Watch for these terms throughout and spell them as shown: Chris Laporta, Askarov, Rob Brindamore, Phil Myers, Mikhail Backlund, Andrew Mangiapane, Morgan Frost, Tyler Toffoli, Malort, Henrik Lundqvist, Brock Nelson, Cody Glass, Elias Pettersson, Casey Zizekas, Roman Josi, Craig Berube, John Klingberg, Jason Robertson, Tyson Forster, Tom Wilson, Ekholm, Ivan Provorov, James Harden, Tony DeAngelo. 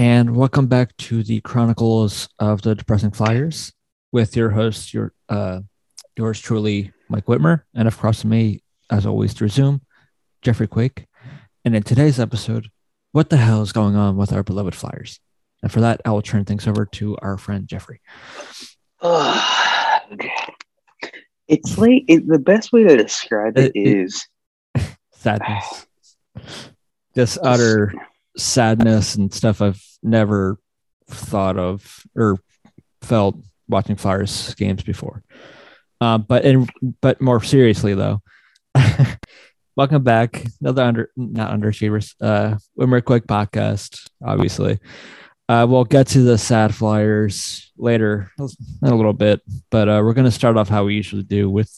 And welcome back to the Chronicles of the Depressing Flyers with your host, yours truly, Mike Whitmer, and across from me, as always through Zoom, Jeffrey Quake. And in today's episode, what the hell is going on with our beloved Flyers? And for that, I will turn things over to our friend Jeffrey. It's like the best way to describe it is sadness. This utter sadness and stuff I've never thought of or felt watching Flyers games before. But more seriously though, welcome back. Another underachievers. Whitmer Quick podcast, obviously. We'll get to the sad Flyers later in a little bit, but we're going to start off how we usually do with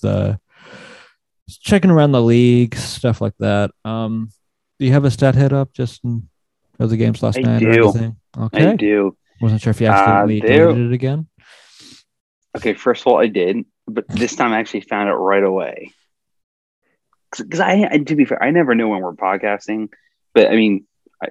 checking around the league, stuff like that. Do you have a stat head up just of the games last night? Or anything? Okay. I do. Wasn't sure if you actually did it again. Okay, first of all, I did, but this time I actually found it right away. Because to be fair, I never knew when we're podcasting, but I mean, I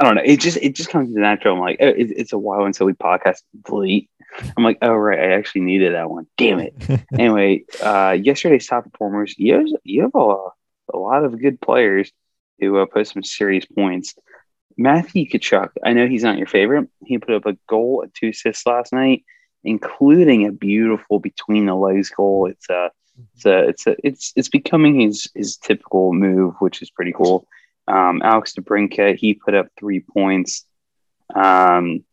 don't know. It just comes to natural. I'm like, oh, it's a while until we podcast. Delete. I'm like, oh right, I actually needed that one. Damn it. Anyway, yesterday's top performers. You have a lot of good players who post some serious points. Matthew Tkachuk. I know he's not your favorite. He put up a goal and 2 assists last night, including a beautiful between the legs goal. It's becoming his typical move, which is pretty cool. Alex Dubrincak, he put up 3 points and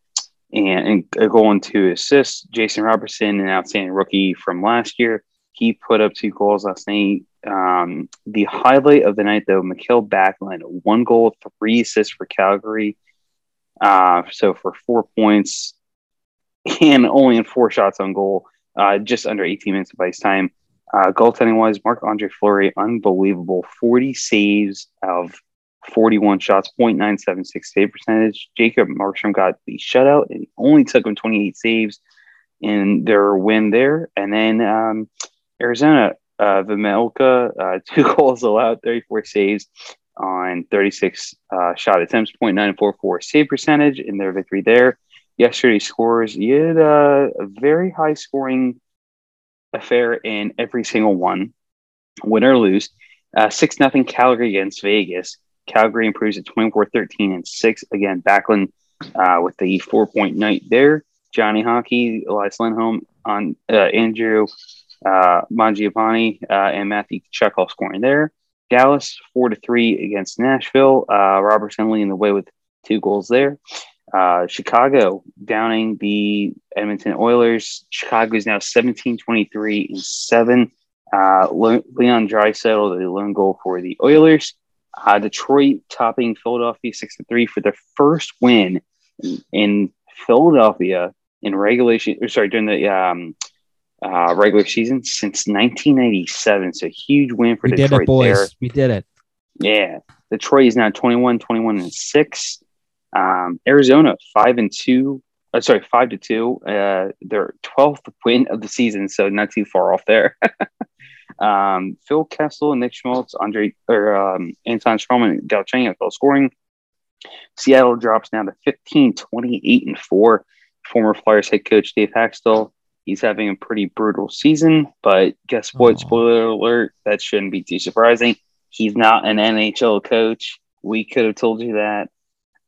a goal and 2 assists. Jason Robertson, an outstanding rookie from last year, he put up 2 goals last night. The highlight of the night, though, Mikhail Backlund, 1 goal, 3 assists for Calgary. So for 4 points and only in 4 shots on goal, just under 18 minutes of ice time. Goaltending-wise, Marc-Andre Fleury, unbelievable, 40 saves out of 41 shots, .976 save percentage. Jacob Markstrom got the shutout and only took him 28 saves in their win there. And then Arizona, Vejmelka, 2 goals allowed, 34 saves on 36 shot attempts, .944 save percentage in their victory there. Yesterday's scores, you had a very high-scoring affair in every single one, win or lose. 6-0 Calgary against Vegas. Calgary improves at 24-13-6. Again, Backlund with the 4-point night there. Johnny Hockey, Elias Lindholm, on Andrew Mangiapane, and Matthew Tkachuk all scoring there. Dallas 4-3 against Nashville. Robertson leading the way with 2 goals there. Chicago downing the Edmonton Oilers. Chicago is now 17-23-7. Leon Draisaitl, the lone goal for the Oilers. Detroit topping Philadelphia 6-3 for their first win in Philadelphia in regulation. Or sorry, during the regular season since 1997. So huge win for Detroit. We did it, boys. There. We did it. Yeah, Detroit is now 21-21-6. Arizona 5-2. 5-2. Their 12th win of the season, so not too far off there. Phil Kessel, Nick Schmaltz, Anton Strawman, and Galchenyuk all scoring. Seattle drops now to 15-28-4. Former Flyers head coach Dave Haxtell. He's having a pretty brutal season, but guess what? Spoiler alert, that shouldn't be too surprising. He's not an NHL coach. We could have told you that.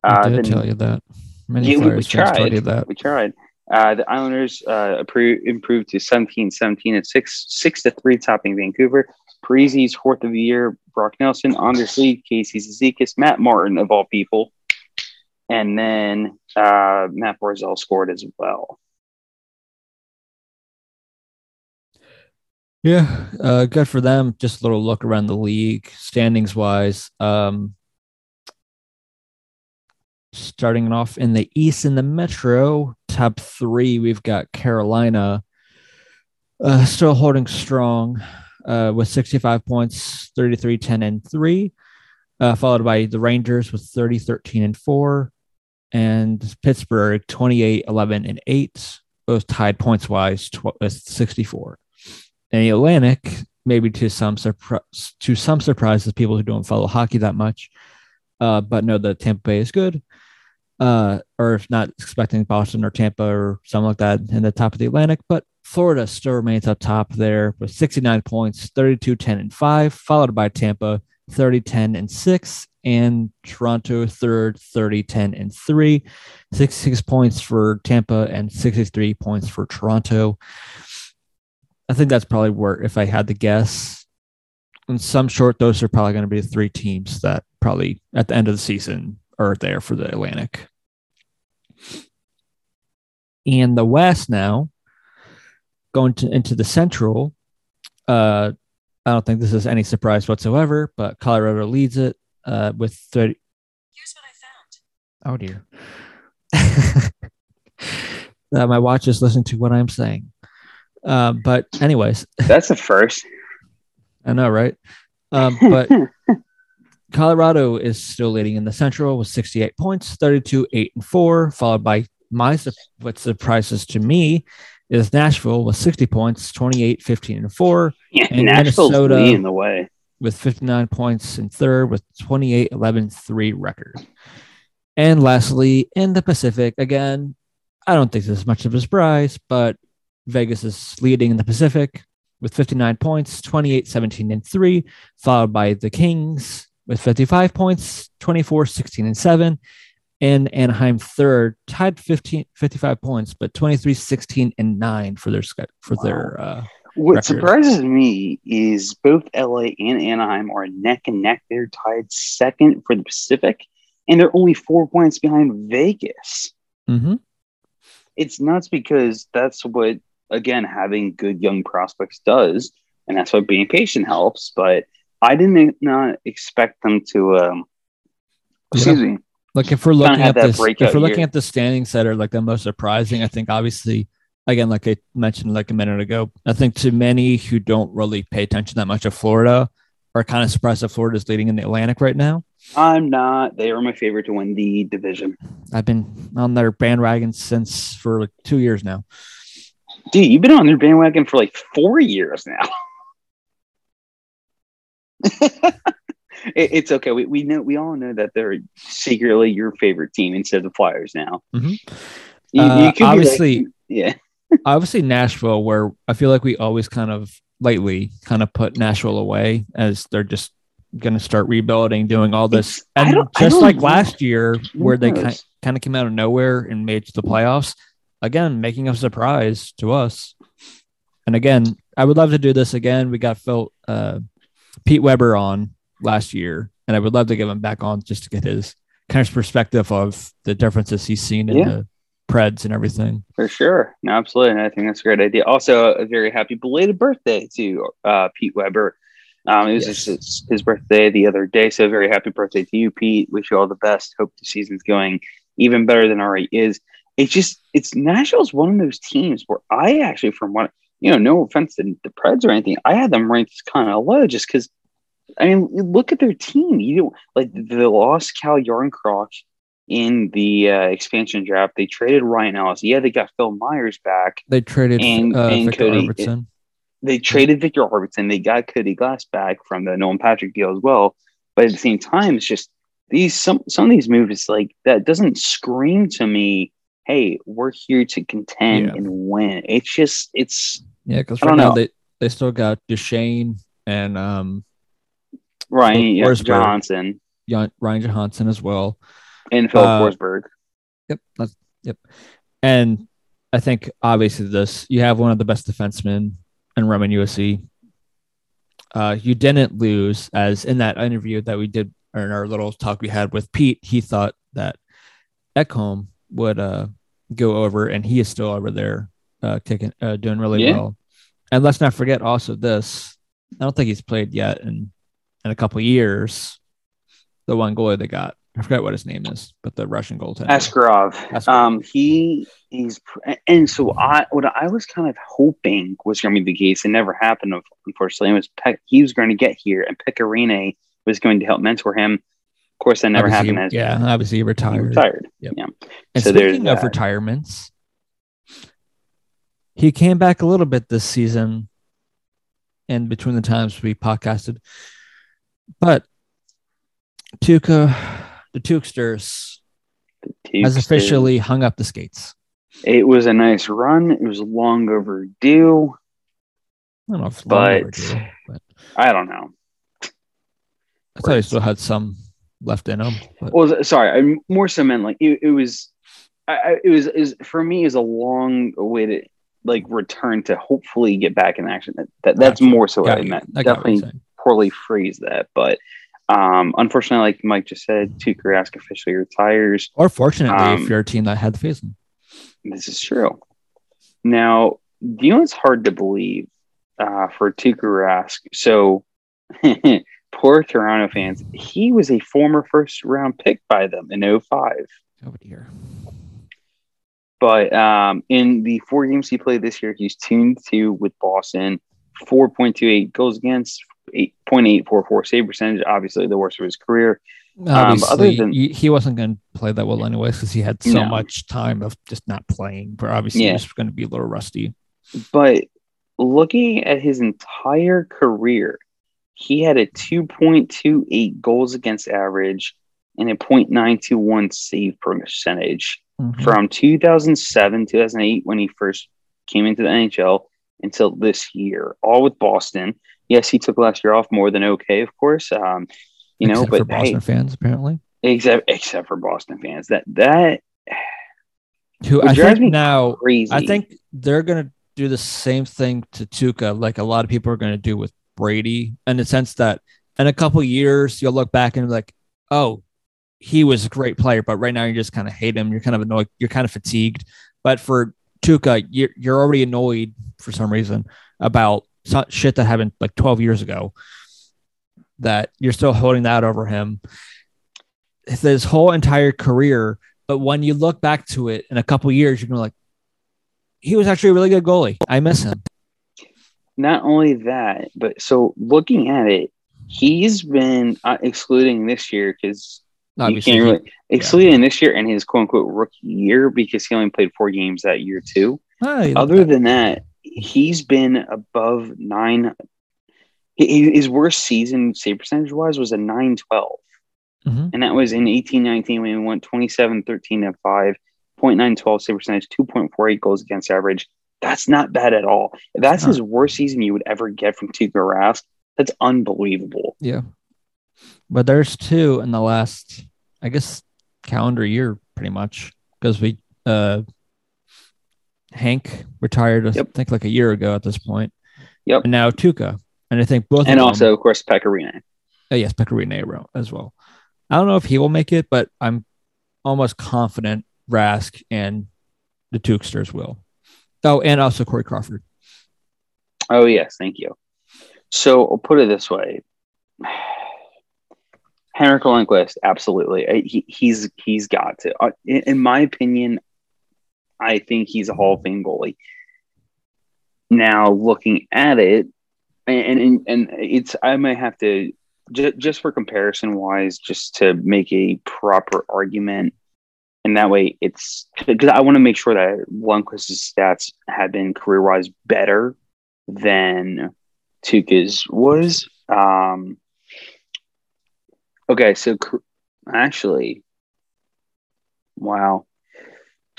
I did tell you that. We tried. The Islanders improved to 17-17-6, 6-3, topping Vancouver. Parisi's 4th of the year, Brock Nelson, Anders Lee, Casey Zizekas, Matt Martin, of all people. And then Matt Barzal scored as well. Yeah, good for them. Just a little look around the league, standings-wise. Starting off in the East in the Metro, top 3, we've got Carolina still holding strong with 65 points, 33-10-3, followed by the Rangers with 30-13-4, and Pittsburgh 28-11-8, both tied points wise with 64. In the Atlantic, maybe to some surprise to people who don't follow hockey that much, but know that Tampa Bay is good. or if not, expecting Boston or Tampa or something like that in the top of the Atlantic. But Florida still remains up top there with 69 points, 32, 10, and 5, followed by Tampa, 30, 10, and 6, and Toronto third, 30, 10, and 3, 66 points for Tampa and 63 points for Toronto. I think that's probably where, if I had to guess, in some short dose, are probably going to be the three teams that probably at the end of the season are there for the Atlantic. And the West now, going into the Central, I don't think this is any surprise whatsoever, but Colorado leads it with 30. Here's what I found. Oh, dear. My watch is listening to what I'm saying. But anyways. That's the first. I know, right? But Colorado is still leading in the Central with 68 points, 32, 8, and 4, followed by what surprises to me is Nashville with 60 points, 28, 15, and 4. Yeah, and Minnesota in the way with 59 points in third with 28, 11, 3 record. And lastly, in the Pacific, again, I don't think this is much of a surprise, but Vegas is leading in the Pacific with 59 points, 28, 17, and 3, followed by the Kings with 55 points, 24, 16, and 7. And Anaheim third, tied 55 points, but 23, 16, and 9 for their What record. Surprises me is both LA and Anaheim are neck and neck. They're tied second for the Pacific, and they're only 4 points behind Vegas. Mm-hmm. It's nuts because that's what, again, having good young prospects does, and that's what being patient helps. But I did not expect them to. Excuse me. Like if we're looking at the standings that are like the most surprising, I think obviously, again, like I mentioned like a minute ago, I think to many who don't really pay attention that much to Florida are kind of surprised that Florida is leading in the Atlantic right now. I'm not. They are my favorite to win the division. I've been on their bandwagon for like 2 years now. Dude, you've been on their bandwagon for like 4 years now. It's okay. We know. We all know that they're secretly your favorite team instead of the Flyers now. Mm-hmm. Obviously Nashville, where I feel like we always kind of put Nashville away as they're just going to start rebuilding, doing all this, and just like last year, where they kind of came out of nowhere and made the playoffs again, making a surprise to us. And again, I would love to do this again. We got Pete Weber on last year, and I would love to get him back on just to get his kind of perspective of the differences he's seen in the Preds and everything. For sure. No, absolutely. And I think that's a great idea. Also, a very happy belated birthday to Pete Weber. It was just his birthday the other day, so very happy birthday to you, Pete. Wish you all the best. Hope the season's going even better than it already is. It's Nashville's one of those teams where I actually, from what, you know, no offense to the Preds or anything, I had them ranked kind of low just because, I mean, look at their team. You know, like they lost Cal Yarncroc in the expansion draft. They traded Ryan Ellis. Yeah, they got Phil Myers back. They traded and Victor Arvidsson. They traded Viktor Arvidsson. They got Cody Glass back from the Nolan Patrick deal as well. But at the same time, it's just some of these moves like that doesn't scream to me, hey, we're here to contend and win. It's just because right now they still got Duchesne and Ryan Johansson as well, and Phil Forsberg. Yep. And I think obviously you have one of the best defensemen in Roman USC. You didn't lose, as in that interview that we did, or in our little talk we had with Pete, he thought that Ekholm would go over, and he is still over there kicking, doing really well. And let's not forget also this. I don't think he's played yet in a couple of years, the one goalie they got. I forgot what his name is, but the Russian goaltender. Askarov. What I was kind of hoping was going to be the case. It never happened, unfortunately. He was going to get here, and Pecorine was going to help mentor him. Of course, that never happened. Obviously he retired. Yep. Yeah. And so speaking of retirements, he came back a little bit this season, and between the times we podcasted, but Tuukka, the Tukesters, has officially hung up the skates. It was a nice run. It was long overdue. I don't know if but I don't know. I thought he still had some left in him. But. Well, sorry, I'm more so meant like it was for me is a long way to like return to hopefully get back in action. That's more so what I meant. Definitely poorly phrased that, but unfortunately, like Mike just said, Tuukka Rask officially retires. Or fortunately, if you're a team that had to face him. This is true. Now, do you know it's hard to believe for Tuukka Rask? So, poor Toronto fans, he was a former first-round pick by them in 2005. Oh, dear. But in the four games he played this year, he's 2-2 with Boston, 4.28 goals against, 8.844 save percentage, obviously the worst of his career. Obviously, he wasn't going to play that well anyways because he had so much time of just not playing. But obviously, he was going to be a little rusty. But looking at his entire career, he had a 2.28 goals against average and a 0.921 save percentage from 2007, 2008, when he first came into the NHL until this year, all with Boston. Yes, he took last year off more than okay, of course. But for Boston fans, apparently. Except for Boston fans. That who I think now crazy. I think they're gonna do the same thing to Tuukka, like a lot of people are gonna do with Brady, in the sense that in a couple of years you'll look back and be like, oh, he was a great player, but right now you just kind of hate him, you're kind of annoyed, you're kind of fatigued. But for Tuukka, you're already annoyed for some reason about shit that happened like 12 years ago, that you're still holding that over him. It's his whole entire career, but when you look back to it in a couple of years, you're going to be like, he was actually a really good goalie. I miss him. Not only that, but so looking at it, he's been excluding this year because you can't really excluding this year and his quote unquote rookie year because he only played four games that year too. Other than that, he's been above 9. His worst season, save percentage-wise, was a 9-12. And that was in 18-19 when he went 27-13-5, 0.912 save percentage, 2.48 goals against average. That's not bad at all. If that's his worst season you would ever get from Tuukka Rask, that's unbelievable. Yeah. But there's two in the last, I guess, calendar year, pretty much, because we Hank retired, I think, like a year ago at this point. Yep. And now Tuukka. And I think both and of also, them, of course, Pecorino. Oh, yes, Pecorino as well. I don't know if he will make it, but I'm almost confident Rask and the Tukesters will. Oh, and also Corey Crawford. Oh, yes. Thank you. So I'll put it this way. Henrik Lundqvist, absolutely. He's got to. In my opinion, I think he's a Hall of Fame goalie. Now, looking at it, and it's I might have to just for comparison wise, just to make a proper argument, and that way it's because I want to make sure that Lundqvist's stats have been career wise better than Tuukka's was. Okay, so actually, wow,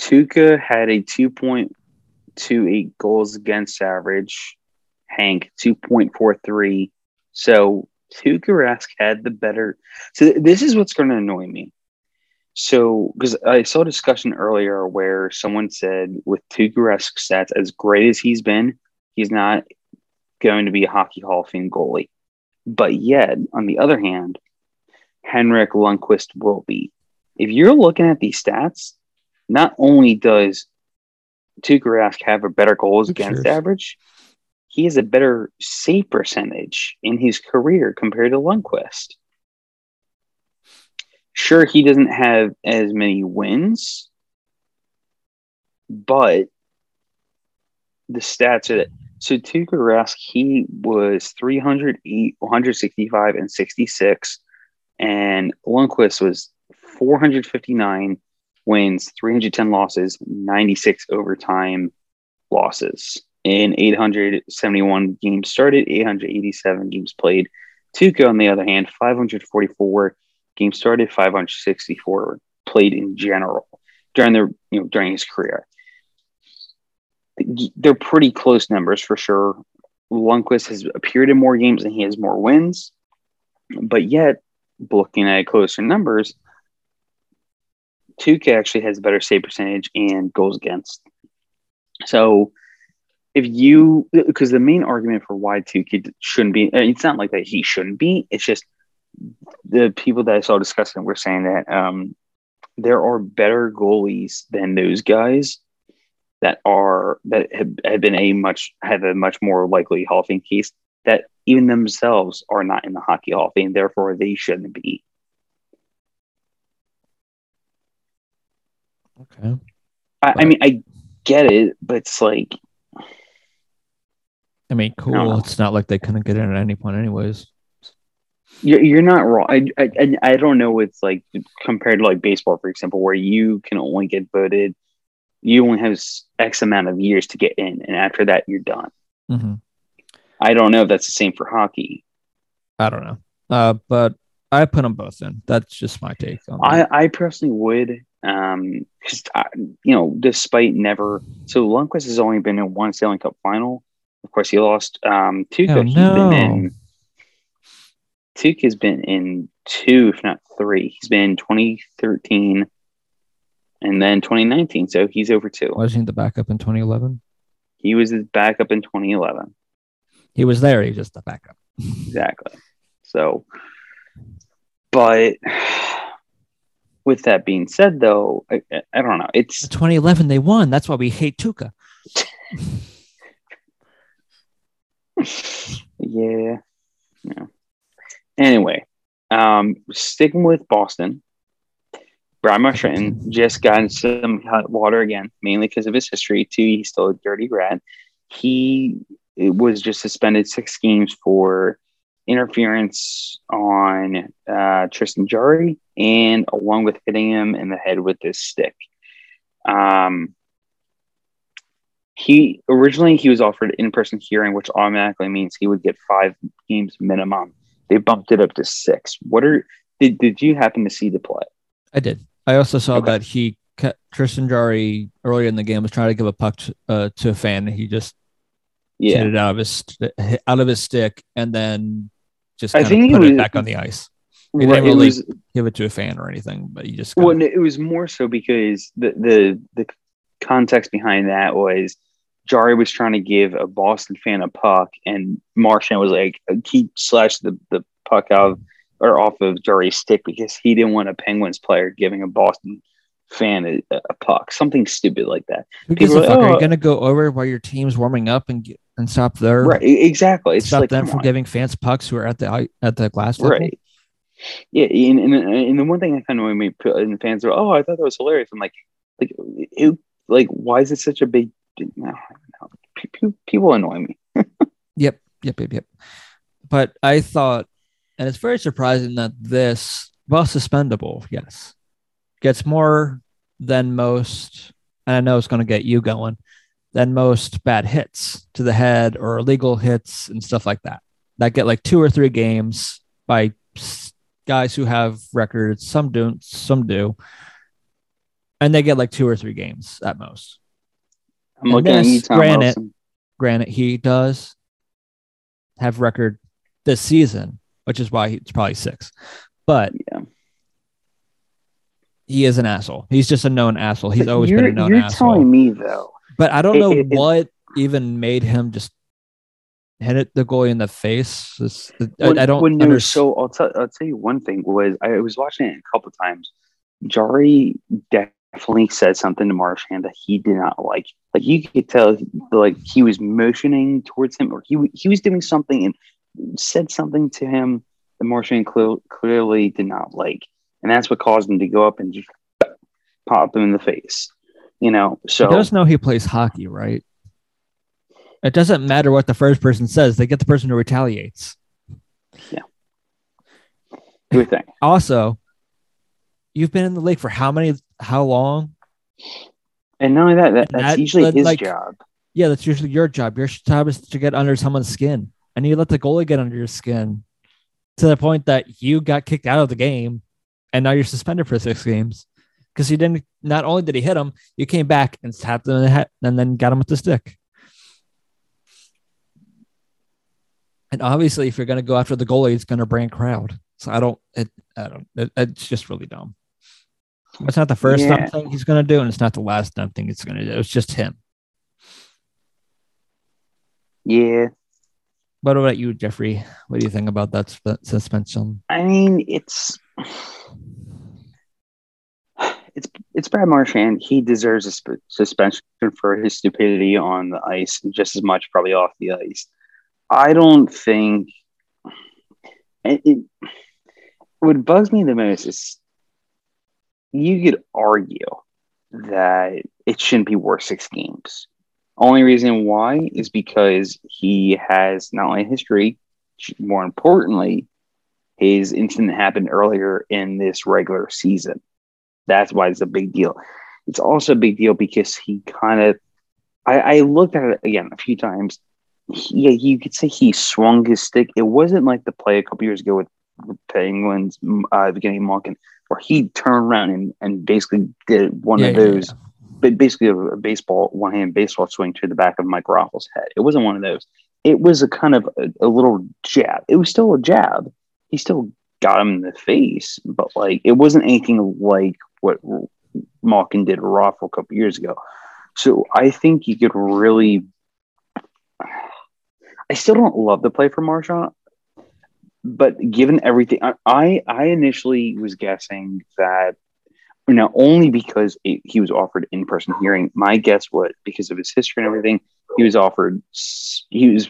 Tuukka had a 2.28 goals against average. Hank 2.43. So Tuukka Rask had the better. So this is what's going to annoy me. So because I saw a discussion earlier where someone said with Tuukka Rask's stats, as great as he's been, he's not going to be a Hockey Hall of Fame goalie. But yet, on the other hand, Henrik Lundqvist will be. If you're looking at these stats, not only does Tuukka Rask have a better goals against average, he has a better save percentage in his career compared to Lundqvist. Sure, he doesn't have as many wins, but the stats are that. So Tuukka Rask, he was 308, 165, and 66, and Lundqvist was 459 wins, 310 losses, 96 overtime losses. In 871 games started, 887 games played. Tuukka, on the other hand, 544 games started, 564 played in general during their, you know, during his career. They're pretty close numbers for sure. Lundqvist has appeared in more games and he has more wins, but yet looking at closer numbers, Tuukka actually has a better save percentage and goals against. So if you, because the main argument for why Tuukka shouldn't be, it's not like that he shouldn't be, it's just the people that I saw discussing were saying that there are better goalies than those guys that have a much more likely Hall of Fame case that even themselves are not in the Hockey Hall of Fame, therefore they shouldn't be. Okay. I mean, I get it, but it's like, I mean, cool. It's not like they couldn't get in at any point, anyways. You're not wrong. I don't know. It's like compared to like baseball, for example, where you can only get voted. You only have X amount of years to get in, and after that, you're done. Mm-hmm. I don't know if that's the same for hockey. I don't know, but I put them both in. That's just my take on that. I personally would, despite never. So Lundqvist has only been in one Stanley Cup final. Of course, he lost two. Oh, no. Tuukka has been in two, if not three. He's been in 2013 and then 2019, so he's over two. Wasn't he the backup in 2011? He was the backup in 2011. He was there. He was just the backup. Exactly. So, but with that being said, though, I don't know. It's 2011. They won. That's why we hate Tuukka. Yeah. Yeah. Anyway, sticking with Boston, Brad Marchand just got in some hot water again, mainly because of his history. Too, he's still a dirty rat. He was just suspended 6 games for interference on Tristan Jarry, and along with hitting him in the head with his stick. He was offered in-person hearing, which automatically means he would get 5 games minimum. They bumped it up to 6. Did you happen to see the play? I did. I also saw that Tristan Jarry earlier in the game was trying to give a puck to a fan. He just hit it out of his stick and then just put it back on the ice. He didn't really give it to a fan or anything, but he just. Well, it was more so because the context behind that was Jarry was trying to give a Boston fan a puck, and Marchand was like, he slashed the puck off of Jarry's stick because he didn't want a Penguins player giving a Boston fan a puck. Something stupid like that. Because are you going to go over while your team's warming up and stop there? Right, exactly. It's stop like, them from giving fans pucks who are at the glass level? Right. Yeah, and the one thing I found when we put in the fans were, I thought that was hilarious. I'm like, why is it such a big? No. People annoy me. Yep. But I thought, and it's very surprising that this, while suspendable, yes, gets more than most, and I know it's going to get you going, than most bad hits to the head or illegal hits and stuff like that. That get like 2 or 3 games by guys who have records. Some don't, some do. And they get like 2 or 3 games at most. I'm looking at you, Tom Wilson. Granted, he does have record this season, which is why it's probably 6. But he is an asshole. He's just a known asshole. He's always been a known asshole. You're telling me, though. But I don't know what even made him just hit the goalie in the face. I don't understand. So I'll tell you one thing. I was watching it a couple times. Jarry definitely said something to Marchand that he did not like. Like you could tell, like he was motioning towards him, or he was doing something and said something to him that Marchand clearly did not like, and that's what caused him to go up and just pop him in the face. You know, so he does know he plays hockey, right? It doesn't matter what the first person says; they get the person who retaliates. Yeah. Good thing. Also, you've been in the league for how long? And knowing that's usually his job. Yeah, that's usually your job. Your job is to get under someone's skin. And you let the goalie get under your skin to the point that you got kicked out of the game and now you're suspended for 6 games. because he didn't. Not only did he hit him, you came back and tapped him in the head, and then got him with the stick. And obviously, if you're going to go after the goalie, it's going to bring a crowd. So it's just really dumb. It's not the first dumb thing he's going to do, and it's not the last dumb thing he's going to do. It's just him. Yeah. What about you, Jeffrey? What do you think about that suspension? I mean, it's Brad Marchand. He deserves a suspension for his stupidity on the ice, and just as much probably off the ice. I don't think what bugs me the most is you could argue that it shouldn't be worth 6 games. Only reason why is because he has not only history, more importantly, his incident happened earlier in this regular season. That's why it's a big deal. It's also a big deal because he kind of, I looked at it again a few times. Yeah, you could say he swung his stick. It wasn't like the play a couple years ago with the Penguins, beginning Malkin, where he turned around and basically did one of those, but basically a baseball, one-hand baseball swing to the back of Mike Raffel's head. It wasn't one of those. It was a kind of a little jab. It was still a jab. He still got him in the face, but like it wasn't anything like what Malkin did to Raffel a couple years ago. So I think you could really. I still don't love the play for Marchand, but given everything, I initially was guessing that now only because he was offered in-person hearing. My guess was because of his history and everything, he was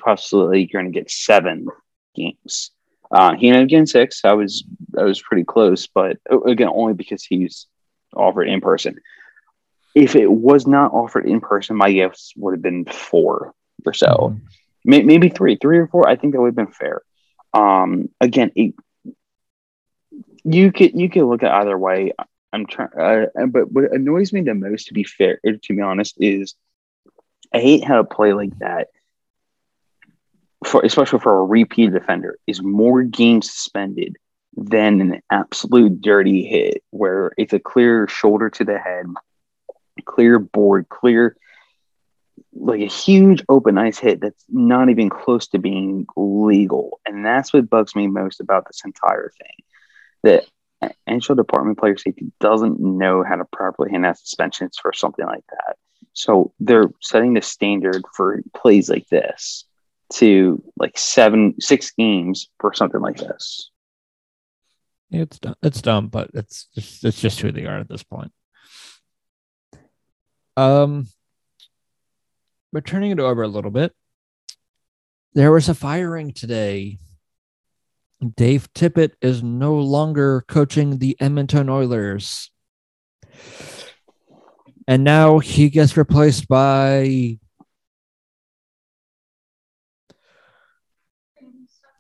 possibly going to get 7 games. He ended up getting 6. I was pretty close, but again, only because he's offered in person. If it was not offered in person, my guess would have been 4 or so. Maybe 3 or 4. I think that would have been fair. Again, you could look at either way. I'm trying, but what annoys me the most, to be fair, to be honest, is I hate how a play like that, especially for a repeated offender, is more games suspended than an absolute dirty hit, where it's a clear shoulder to the head, clear board, clear. Like a huge open ice hit that's not even close to being legal. And that's what bugs me most about this entire thing. The NHL Department of Player Safety doesn't know how to properly hand out suspensions for something like that. So they're setting the standard for plays like this to like 7, 6 games for something like this. It's dumb, but it's just who they are at this point. But turning it over a little bit, there was a firing today. Dave Tippett is no longer coaching the Edmonton Oilers. And now he gets replaced by...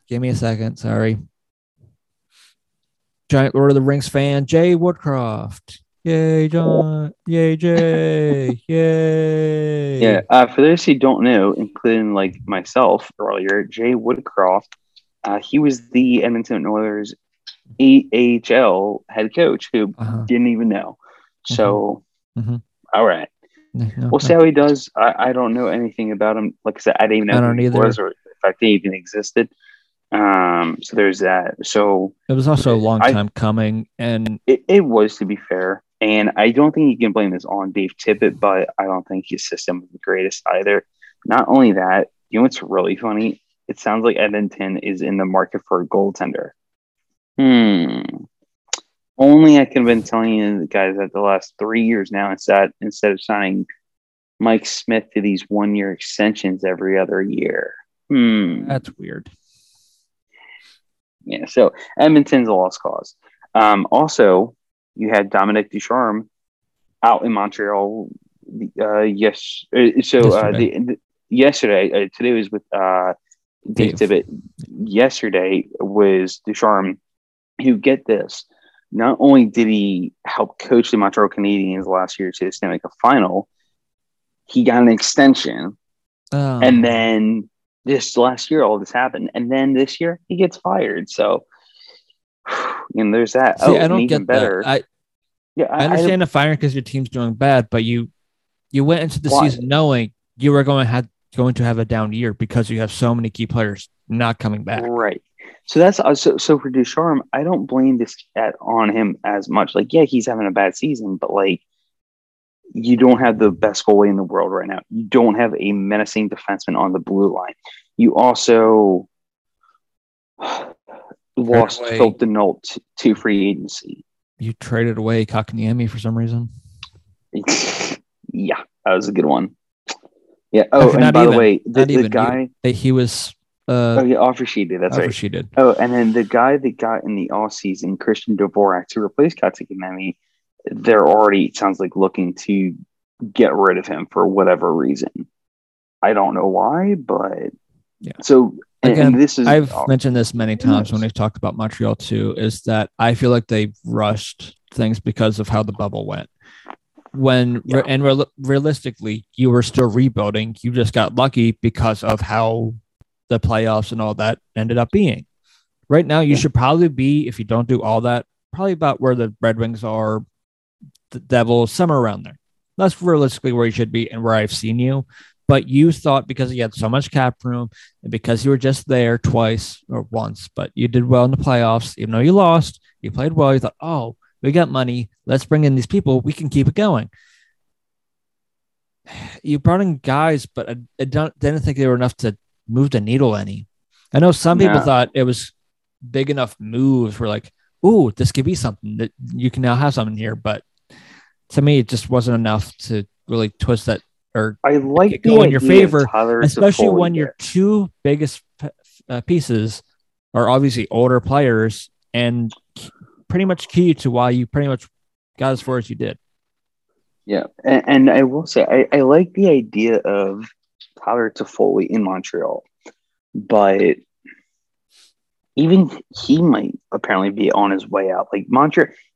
Give me a second, sorry. Giant Lord of the Rings fan, Jay Woodcroft. Yay, John. Yay, Jay. Yay. Yeah. For those who don't know, including like myself earlier, Jay Woodcroft, he was the Edmonton Oilers AHL head coach who didn't even know. So, all right. We'll see how he does. I don't know anything about him. Like I said, I didn't even know who he was or if I think he even existed. So there's that. So it was also a long time coming. And it was, to be fair. And I don't think you can blame this on Dave Tippett, but I don't think his system was the greatest either. Not only that, you know what's really funny? It sounds like Edmonton is in the market for a goaltender. Only I could have been telling you guys that the last 3 years now, instead of signing Mike Smith to these 1-year extensions every other year. That's weird. Yeah, so Edmonton's a lost cause. Also, you had Dominic Ducharme out in Montreal. Yesterday. Today was with Dave Tippett. Yesterday was Ducharme, who, get this, not only did he help coach the Montreal Canadiens last year to the Stanley Cup final, he got an extension, and then. This last year, all this happened, and then this year he gets fired. So, and there's that. See, I don't get better. That. Yeah, I understand the firing because your team's doing bad, but you went into the season knowing you were going to have a down year because you have so many key players not coming back. Right. So that's so for Ducharme, I don't blame this on him as much. Like, yeah, he's having a bad season, but like, you don't have the best goalie in the world right now. You don't have a menacing defenseman on the blue line. You also lost Phil Deneau to free agency. You traded away Kotkaniemi for some reason. Yeah, that was a good one. Yeah. Oh, and by the way, the guy that he was. Offersheeded. That's right. Offersheeded. Oh, and then the guy that got in the offseason, Christian Dvorak, to replace Kotkaniemi, they're already, it sounds like, looking to get rid of him for whatever reason. I don't know why, but yeah. So again, this is I've mentioned this many times when we've talked about Montreal too, is that I feel like they rushed things because of how the bubble went. Realistically, you were still rebuilding. You just got lucky because of how the playoffs and all that ended up being. Right now, you should probably be, if you don't do all that, probably about where the Red Wings are, the Devils, somewhere around there. That's realistically where you should be and where I've seen you. But you thought because you had so much cap room and because you were just there twice or once, but you did well in the playoffs, even though you lost, you played well. You thought, oh, we got money. Let's bring in these people. We can keep it going. You brought in guys, but I didn't think they were enough to move the needle any. I know some people thought it was big enough moves. We're like, ooh, this could be something that you can now have something here. But to me, it just wasn't enough to really twist that. I like the go in your favor, especially when your two biggest pieces are obviously older players and pretty much key to why you pretty much got as far as you did. Yeah, and I will say I like the idea of Tyler Toffoli in Montreal, but even he might apparently be on his way out. Like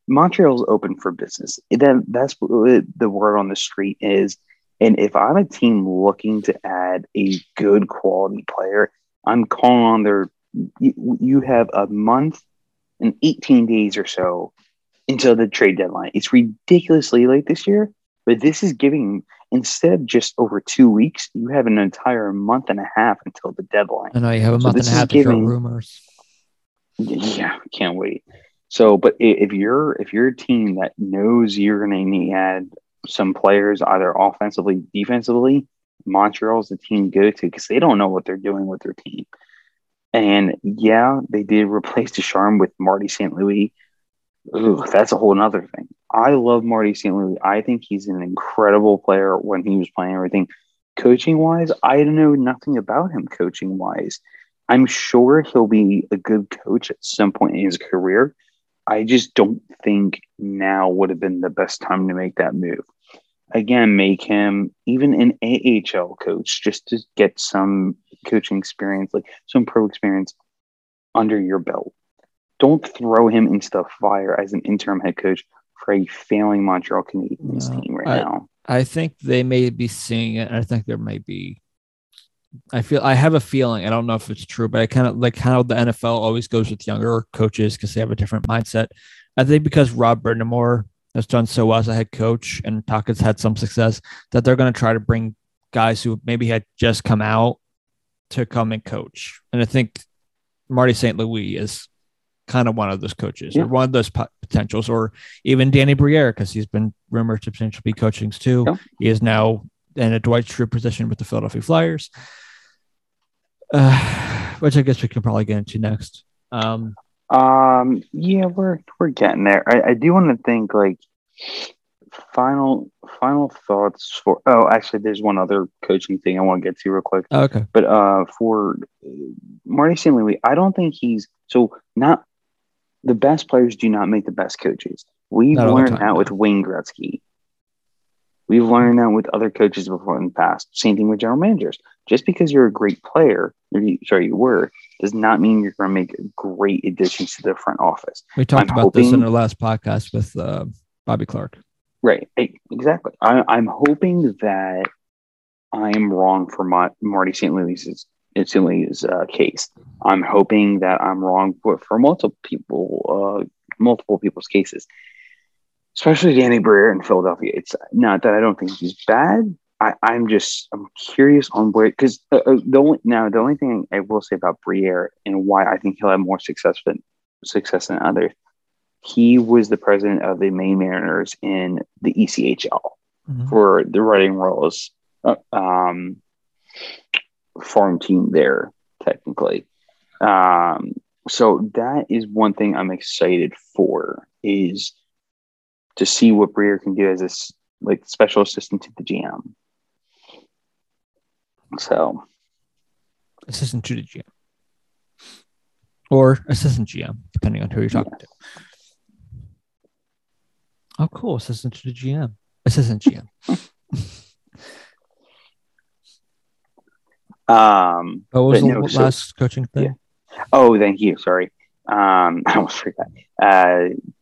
Montreal's open for business. That's what the word on the street is. And if I'm a team looking to add a good quality player, I'm calling on their – you have a month and 18 days or so until the trade deadline. It's ridiculously late this year, but this is giving – instead of just over 2 weeks, you have an entire month and a half until the deadline. I know you have a month and a half to throw rumors. Yeah, can't wait. So, but if you're a team that knows you're going to need to add – some players either offensively, defensively, Montreal's the team to go to because they don't know what they're doing with their team. And yeah, they did replace Ducharme with Marty St. Louis. Ooh, that's a whole nother thing. I love Marty St. Louis. I think he's an incredible player when he was playing everything. Coaching wise, I know nothing about him coaching wise. I'm sure he'll be a good coach at some point in his career. I just don't think now would have been the best time to make that move. Again, make him even an AHL coach just to get some coaching experience, like some pro experience under your belt. Don't throw him into the fire as an interim head coach for a failing Montreal Canadiens team right now. I think they may be seeing it. I think there may be. I have a feeling. I don't know if it's true, but I kind of like how the NFL always goes with younger coaches because they have a different mindset. I think because Rob Brindamore has done so well as a head coach and Tuukka's had some success that they're going to try to bring guys who maybe had just come out to come and coach. And I think Marty St. Louis is kind of one of those coaches or one of those potentials, or even Danny Briere because he's been rumored to potentially be coaching too. Yeah. He is now in a Dwight Schrute position with the Philadelphia Flyers. Which I guess we can probably get into next. We're getting there. I do want to think like final thoughts for. Oh, actually, there's one other coaching thing I want to get to real quick. Oh, okay, but for Marty St. Louis, I don't think he's so. Not the best players do not make the best coaches. We've learned that with Wayne Gretzky. We've learned that with other coaches before in the past. Same thing with general managers. Just because you're a great player, does not mean you're going to make great additions to the front office. We talked about this in our last podcast with Bobby Clark. Right, exactly. I'm hoping that I'm wrong for Marty St. Louis's case. I'm hoping that I'm wrong for multiple people's cases. especially Danny Briere in Philadelphia. It's not that I don't think he's bad. I'm curious on where, because the only thing I will say about Briere and why I think he'll have more success than others, he was the president of the Maine Mariners in the ECHL for the Reading Royals farm team there, technically. So that is one thing I'm excited for, is to see what Briere can do as a special assistant to the GM. So, assistant to the GM, or assistant GM, depending on who you're talking to. Oh, cool! Assistant to the GM, assistant GM. What was the last coaching thing? Yeah. Oh, thank you. Sorry, I almost forgot.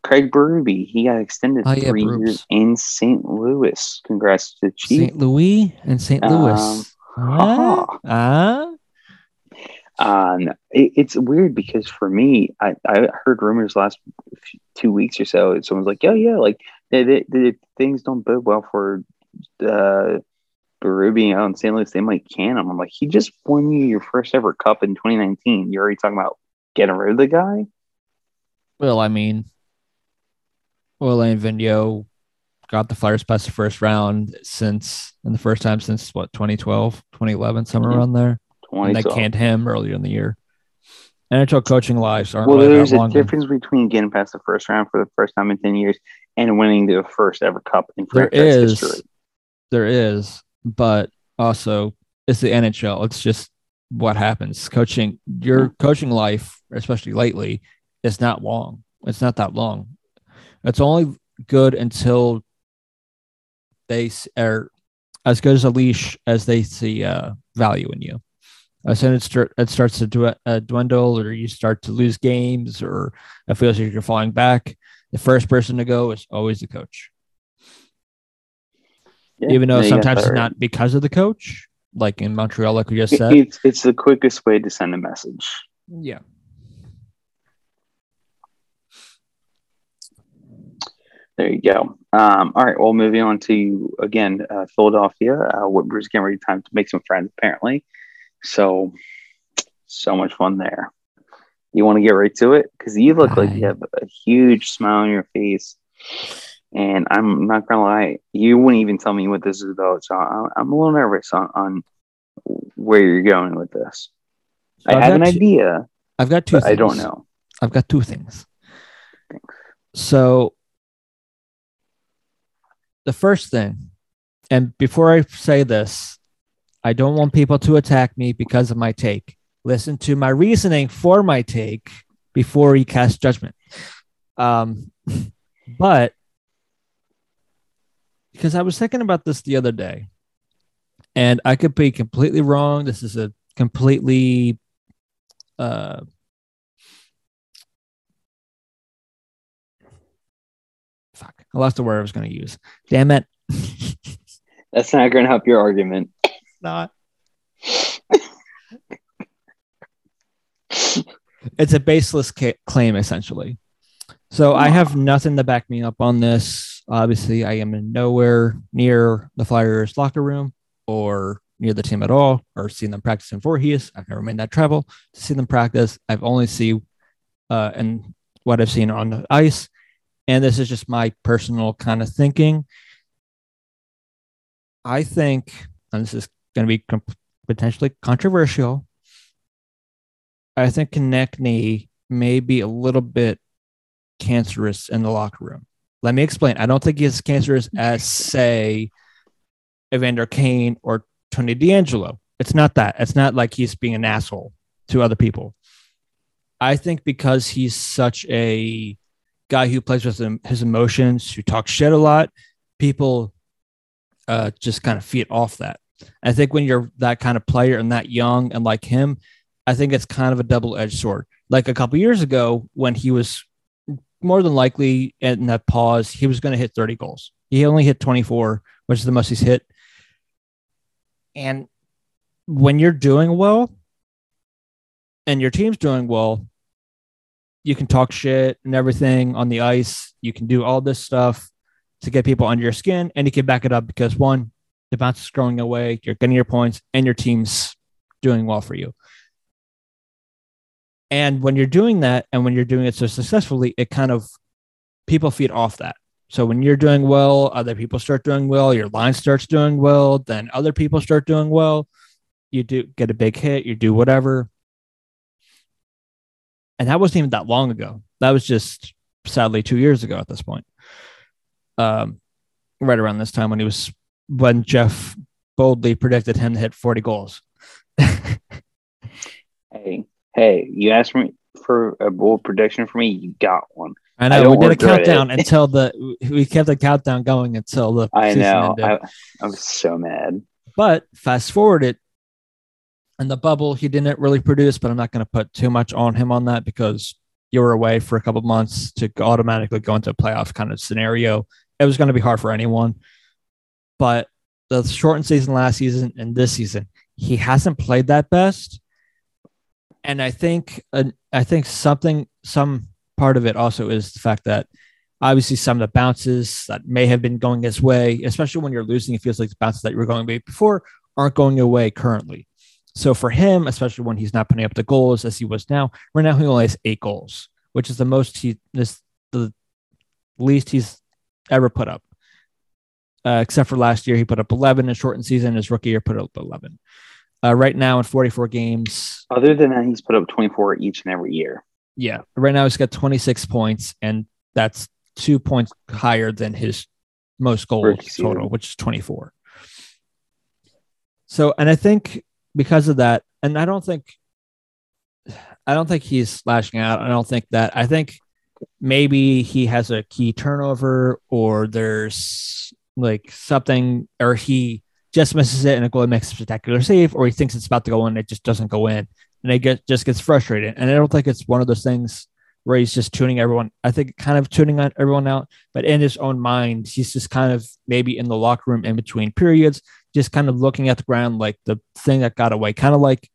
Craig Berube, he got extended 3 years in St. Louis. Congrats to the Chiefs. St. Louis and St. Louis. It's weird because for me, I heard rumors last 2 weeks or so, and someone's like, the things don't bode well for Berube out in St. Louis. They might can him. I'm like, he just won you your first ever cup in 2019. You're already talking about getting rid of the guy? Well, I mean, Orlando Vigneault got the Flyers past the first round and the first time since, 2011, somewhere around there. And they canned him earlier in the year. NHL coaching lives aren't really that long. There's a difference between getting past the first round for the first time in 10 years and winning the first ever cup in franchise history. There is, but also it's the NHL. It's just what happens. Coaching, your coaching life, especially lately, is not long. It's not that long. It's only good until they are as good as a leash as they see value in you. As soon as it starts to dwindle, or you start to lose games, or it feels like you're falling back, the first person to go is always the coach. Yeah, even though sometimes it's not because of the coach, like in Montreal, like we just said. It's the quickest way to send a message. Yeah. There you go. All right. Well, moving on to, again, Philadelphia. Whitmer's getting ready to make some friends, apparently. So much fun there. You want to get right to it? Because you look like you have a huge smile on your face. And I'm not going to lie, you wouldn't even tell me what this is about. So I'm a little nervous on where you're going with this. I have an idea. I've got two things. I don't know. I've got two things. Thanks. So the first thing, and before I say this, I don't want people to attack me because of my take. Listen to my reasoning for my take before you cast judgment. But because I was thinking about this the other day, and I could be completely wrong. This is a completely I lost the word I was going to use. Damn it. That's not going to help your argument. Not. It's a baseless claim, essentially. So I have nothing to back me up on this. Obviously, I am in nowhere near the Flyers' locker room or near the team at all, or seen them practice in Voorhees. I've never made that travel to see them practice. I've only seen and what I've seen on the ice. And this is just my personal kind of thinking. I think, and this is going to be potentially controversial, I think Konecny may be a little bit cancerous in the locker room. Let me explain. I don't think he's cancerous as, say, Evander Kane or Tony DeAngelo. It's not that. It's not like he's being an asshole to other people. I think because he's such a guy who plays with his emotions, who talks shit a lot, people just kind of feed off that. I think when you're that kind of player and that young and like him, I think it's kind of a double-edged sword. Like a couple years ago, when he was more than likely in that pause, he was going to hit 30 goals. He only hit 24, which is the most he's hit. And when you're doing well and your team's doing well, you can talk shit and everything on the ice. You can do all this stuff. to get people under your skin, and you can back it up because, one, the bounce is growing away, you're getting your points, and your team's doing well for you. And when you're doing that, and when you're doing it so successfully, it kind of, people feed off that. So when you're doing well, other people start doing well, your line starts doing well, then other people start doing well, you do get a big hit, you do whatever. And that wasn't even that long ago. That was just, sadly, 2 years ago at this point. Right around this time when Jeff boldly predicted him to hit 40 goals. Hey, you asked me for a bold prediction for me, you got one. I know, we did a countdown we kept the countdown going until the season ended. I was so mad. But fast forward it, in the bubble, he didn't really produce, but I'm not going to put too much on him on that because you were away for a couple of months to automatically go into a playoff kind of scenario. It was going to be hard for anyone. But the shortened season last season and this season, he hasn't played that best. And I think some part of it also is the fact that obviously some of the bounces that may have been going his way, especially when you're losing, it feels like the bounces that you were going before aren't going away currently. So for him, especially when he's not putting up the goals as he was now, right now he only has 8 goals, which is the least he's ever put up. Except for last year, he put up 11 in a shortened season. His rookie year put up 11. Right now in 44 games. Other than that, he's put up 24 each and every year. Yeah. Right now he's got 26 points, and that's 2 points higher than his most goals total, which is 24. So, and I think because of that, and I don't think he's lashing out. I think maybe he has a key turnover, or there's like something, or he just misses it and a goal makes a spectacular save, or he thinks it's about to go in and it just doesn't go in, and just gets frustrated. And I don't think it's one of those things where he's just tuning everyone. I think kind of tuning on everyone out, but in his own mind, he's just kind of maybe in the locker room in between periods, just kind of looking at the ground, like the thing that got away, kind of like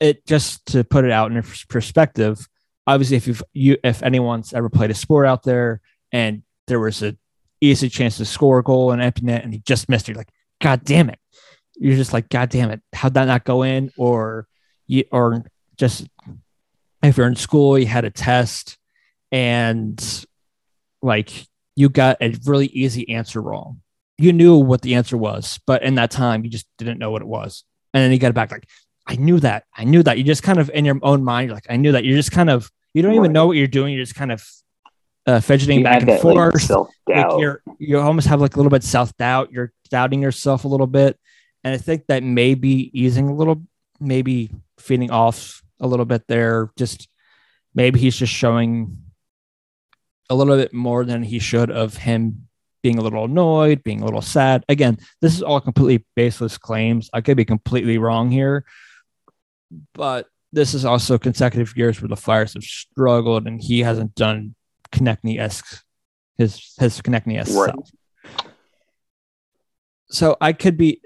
it, just to put it out in perspective. Obviously, if anyone's ever played a sport out there and there was an easy chance to score a goal and empty net and he just missed it, you're like, God damn it. You're just like, God damn it. How'd that not go in? Or just if you're in school, you had a test and like you got a really easy answer wrong. You knew what the answer was, but in that time, you just didn't know what it was. And then you got it back like, I knew that. You just kind of in your own mind, you're like, I knew that. You're just kind of, you don't even know what you're doing. You're just kind of fidgeting back and forth. Like you almost have like a little bit self-doubt. You're doubting yourself a little bit. And I think that may be easing a little, maybe feeding off a little bit there. Just maybe he's just showing a little bit more than he should of him being a little annoyed, being a little sad. Again, this is all completely baseless claims. I could be completely wrong here, but this is also consecutive years where the Flyers have struggled and he hasn't done Konecny-esque, his Konecny-esque self. So I could be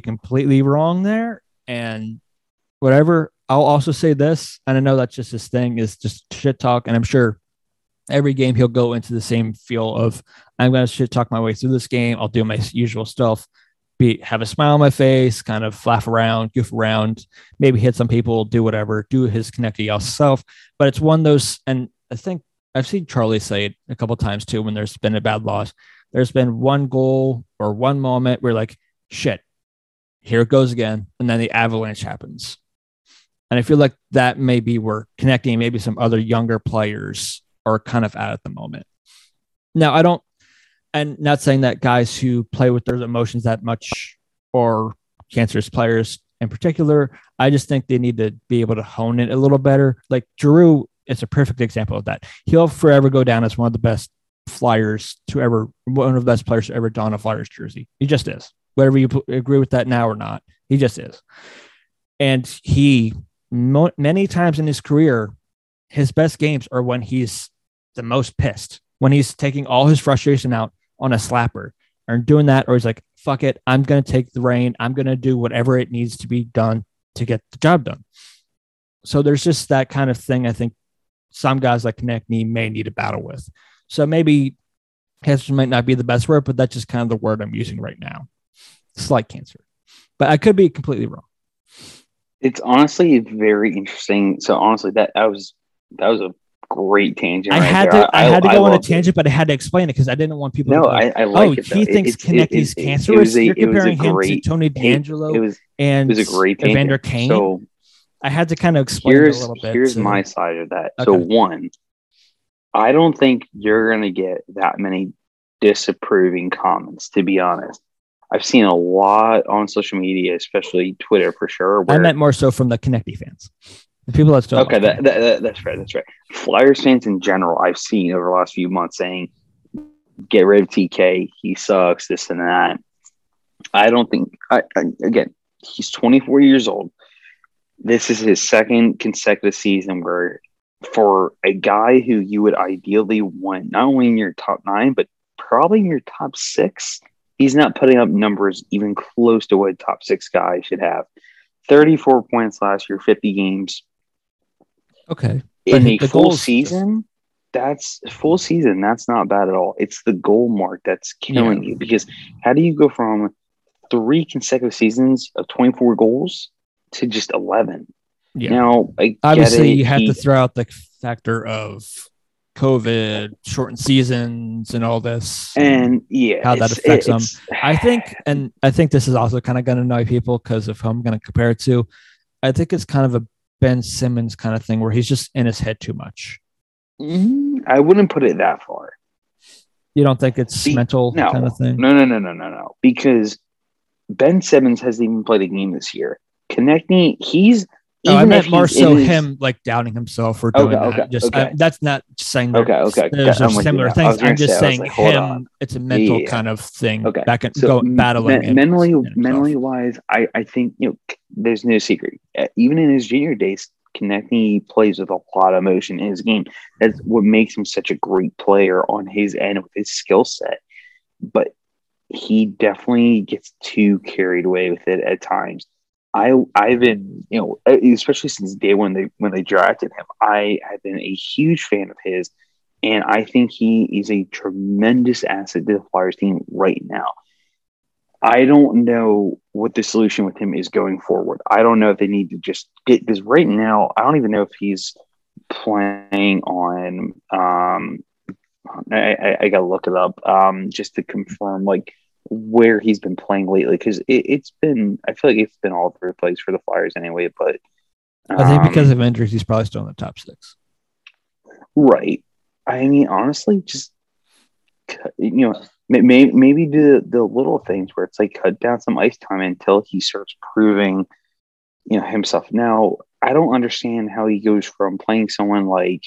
completely wrong there and whatever. I'll also say this, and I know that's just his thing, is just shit talk. And I'm sure every game he'll go into the same feel of, I'm going to shit talk my way through this game. I'll do my usual stuff, have a smile on my face, kind of laugh around, goof around, maybe hit some people, do whatever, do his Konecny self. But it's one of those, and I think I've seen Charlie say it a couple of times too, when there's been a bad loss, there's been one goal or one moment where like, shit, here it goes again. And then the avalanche happens. And I feel like that may be where Konecny, maybe some other younger players are kind of out at the moment. Now, and not saying that guys who play with their emotions that much or cancerous players in particular, I just think they need to be able to hone it a little better. Like Giroux is a perfect example of that. He'll forever go down as one of the best players to ever don a Flyers jersey. He just is. Whether you agree with that now or not, he just is. And he, many times in his career, his best games are when he's the most pissed, when he's taking all his frustration out on a slapper or doing that, or he's like, fuck it, I'm going to take the reign. I'm going to do whatever it needs to be done to get the job done. So there's just that kind of thing I think some guys like Konecny may need to battle with. So maybe Cancer might not be the best word, but that's just kind of the word I'm using right now. Slight cancer. But I could be completely wrong. It's honestly very interesting. So honestly, that was a great tangent. I had to go on a tangent, but I had to explain it because I didn't want people to go, he thinks Konecny's cancerous. You're comparing him to Tony D'Angelo and Evander Kane. So I had to kind of explain it a little bit. Here's my side of that. Okay. So one, I don't think you're going to get that many disapproving comments, to be honest. I've seen a lot on social media, especially Twitter for sure. I meant more so from the Konecny fans. The people that still okay, like that's right. That's right. Flyers fans in general, I've seen over the last few months saying, get rid of TK. He sucks, this and that. I don't think, again, he's 24 years old. This is his second consecutive season where, for a guy who you would ideally want not only in your top 9, but probably in your top 6, he's not putting up numbers even close to what a top 6 guy should have. 34 points last year, 50 games. Okay. In a full season, that's not bad at all. It's the goal mark that's killing you, because how do you go from 3 consecutive seasons of 24 goals to just 11? Yeah. Now, obviously, you have to throw out the factor of COVID, shortened seasons, and all this, and how that affects them. I think this is also kind of going to annoy people because of who I'm going to compare it to. I think it's kind of a Ben Simmons kind of thing where he's just in his head too much. I wouldn't put it that far. You don't think it's mental kind of thing? No. Because Ben Simmons hasn't even played a game this year. Konecny, he's. No, I meant more so him like doubting himself or doing that. That's not saying there's similar things. I'm just saying him. It's a mental kind of thing. Okay. Back and so battling mentally wise. I think there's no secret. Even in his junior days, Konecny plays with a lot of emotion in his game. That's what makes him such a great player on his end with his skill set. But he definitely gets too carried away with it at times. I've been, especially since day one when they drafted him, I have been a huge fan of his, and I think he is a tremendous asset to the Flyers team right now. I don't know what the solution with him is going forward. I don't know if they need to just get this right now. I don't even know if he's playing on. I gotta look it up just to confirm, where he's been playing lately, because I feel like it's been all over the place for the Flyers anyway, but I think because of injuries he's probably still in the top 6. Right. I mean, honestly, just maybe the little things where it's like cut down some ice time until he starts proving himself. Now, I don't understand how he goes from playing someone like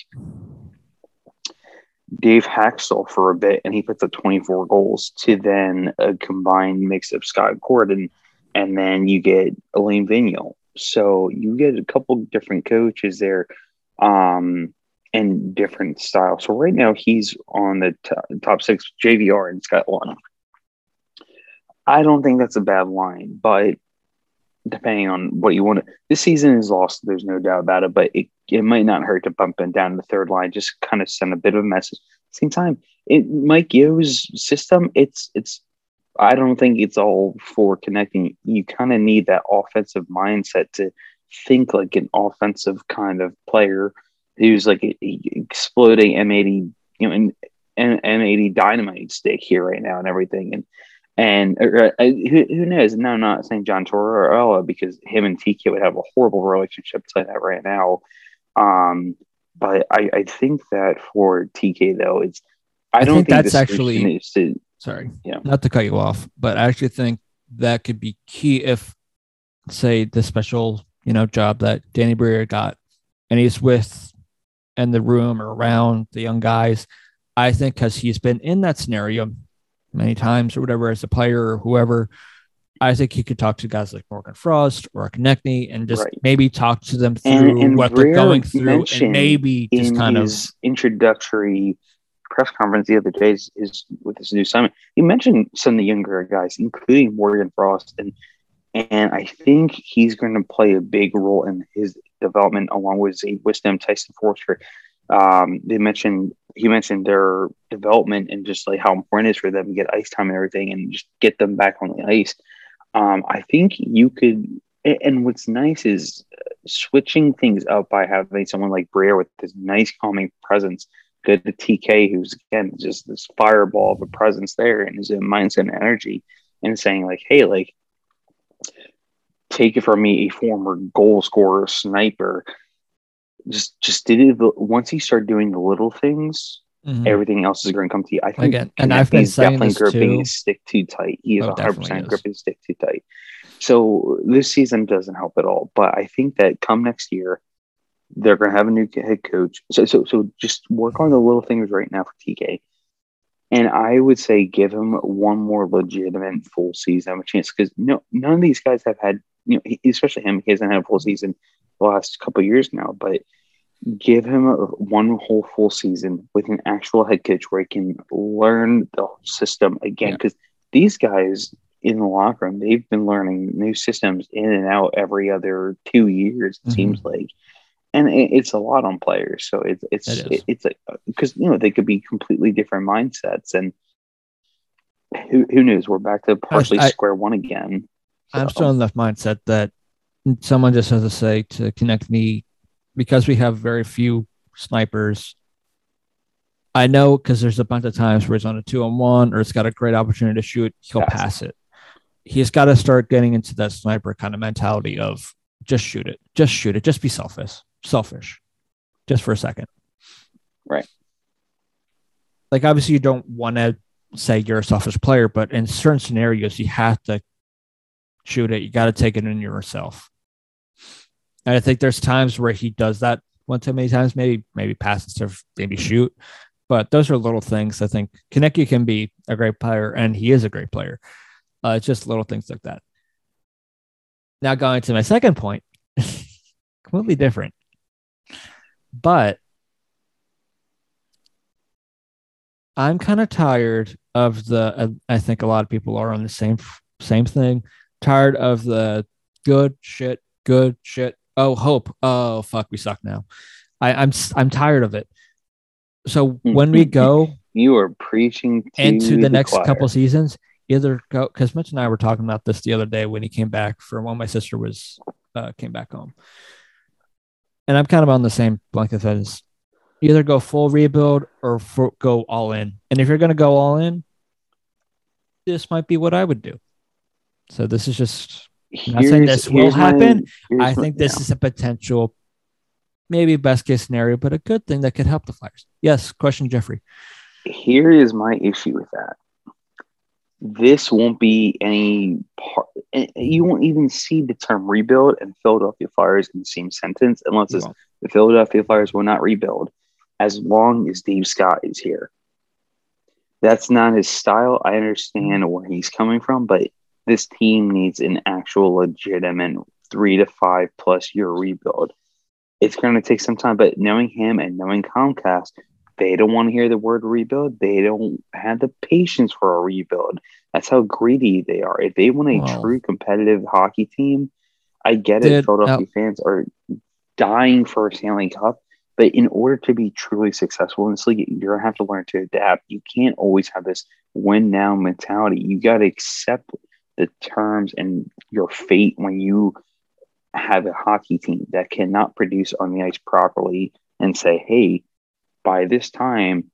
Dave Haxtell for a bit, and he puts up 24 goals, to then a combined mix of Scott Gordon, and then you get Elaine Vigneault. So you get a couple different coaches there, and different styles. So right now he's on the top 6, JVR and Scott Lawton. I don't think that's a bad line, but depending on what you want to, this season is lost. There's no doubt about it, but it might not hurt to bump him down the third line, just kind of send a bit of a message. Same time, Mike Yo's system, it's. I don't think it's all for connecting. You kind of need that offensive mindset to think like an offensive kind of player who's like a exploding M80, an M80 dynamite stick here right now and everything. And who knows? No, I'm not saying John Tortorella, because him and TK would have a horrible relationship to that right now. But I think that for TK, though, it's I don't think that's actually not to cut you off, but I actually think that could be key if, say, the special job that Danny Briere got, and he's with in the room or around the young guys. I think because he's been in that scenario many times or whatever as a player or whoever, I think he could talk to guys like Morgan Frost or Konecny and just maybe talk to them through and what they're going through, and maybe just kind of introductory press conference the other day is with this new assignment. He mentioned some of the younger guys, including Morgan Frost, and I think he's going to play a big role in his development along with Tyson Forster. They mentioned he mentioned their development and just like how important it is for them to get ice time and everything and just get them back on the ice. I think you could, and what's nice is switching things up by having someone like Briere with this nice calming presence, good to TK, who's again, just this fireball of a presence there and his mindset and energy, and saying like, hey, like, take it from me, a former goal scorer, sniper, just did it. Once you start doing the little things, everything else is going to come to you. I think again, and I've been saying this too. He's definitely gripping his stick too tight. He is 100% gripping his stick too tight. So this season doesn't help at all. But I think that come next year, they're going to have a new head coach. So just work on the little things right now for TK. And I would say give him one more legitimate full season of a chance, because none of these guys have had, especially him, he hasn't had a full season the last couple of years now, but give him one whole full season with an actual head coach where he can learn the system again. Because these guys in the locker room, they've been learning new systems in and out every other 2 years, it seems like. And it's a lot on players, so it's like, because they could be completely different mindsets, and who knows? We're back to partially square one again. So. I'm still in the mindset that someone just has to say to Konecny, because we have very few snipers. I know, because there's a bunch of times where it's on a 2-on-1 or it's got a great opportunity to shoot, he'll pass it. He's got to start getting into that sniper kind of mentality of just shoot it, just shoot it, just be selfish just for a second, right? Like, obviously you don't want to say you're a selfish player, but in certain scenarios you have to shoot it, you got to take it in yourself. And I think there's times where he does that one too many times, maybe pass instead of maybe shoot, but those are little things. I think Konecny can be a great player, and he is a great player. It's just little things like that. Now going to my second point, completely different. But I'm kind of tired of the, I think a lot of people are on the same thing, tired of the good shit. Oh, hope. Oh, fuck, we suck now. I'm tired of it. So when we go, you are preaching to into the next choir. Couple seasons, either go, because Mitch and I were talking about this the other day when he came back from when my sister was came back home. And I'm kind of on the same blanket as either go full rebuild or go all in. And if you're going to go all in, this might be what I would do. So this is just, I'm not saying this will happen. I think this is a potential, maybe best case scenario, but a good thing that could help the Flyers. Yes, question, Jeffrey. Here is my issue with that. This won't be any part. You won't even see the term rebuild and Philadelphia Flyers in the same sentence, unless it's the Philadelphia Flyers will not rebuild as long as Dave Scott is here. That's not his style. I understand where he's coming from, but this team needs an actual legitimate 3 to 5+ year rebuild. It's going to take some time, but knowing him and knowing Comcast, they don't want to hear the word rebuild. They don't have the patience for a rebuild. That's how greedy they are. If they want a true competitive hockey team, I get it. Philadelphia fans are dying for a Stanley Cup. But in order to be truly successful in this league, you're going to have to learn to adapt. You can't always have this win now mentality. You got to accept the terms and your fate when you have a hockey team that cannot produce on the ice properly and say, hey, by this time,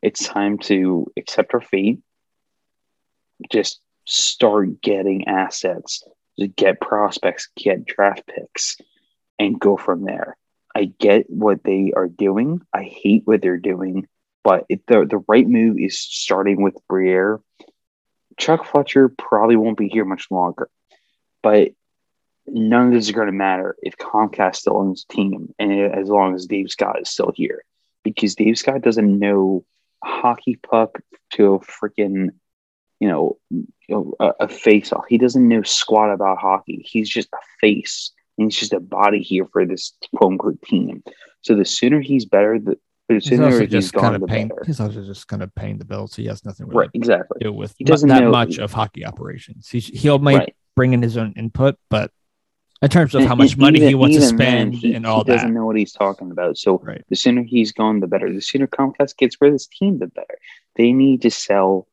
it's time to accept our fate, just start getting assets, just get prospects, get draft picks, and go from there. I get what they are doing. I hate what they're doing, but the right move is starting with Briere. Chuck Fletcher probably won't be here much longer, but none of this is going to matter if Comcast still owns the team and as long as Dave Scott is still here. Because Dave Scott doesn't know hockey puck to a freaking, a face off. He doesn't know squat about hockey. He's just a face, and he's just a body here for this quote unquote team. So the sooner he's better, the sooner he's gone, the better. He's also just kind of paying the bills. He has nothing really to do with he doesn't know much of hockey operations. He'll bring in his own input, but in terms of how much money he wants to spend and all that. He doesn't know what he's talking about. So the sooner he's gone, the better. The sooner Comcast gets rid of this team, the better. They need to sell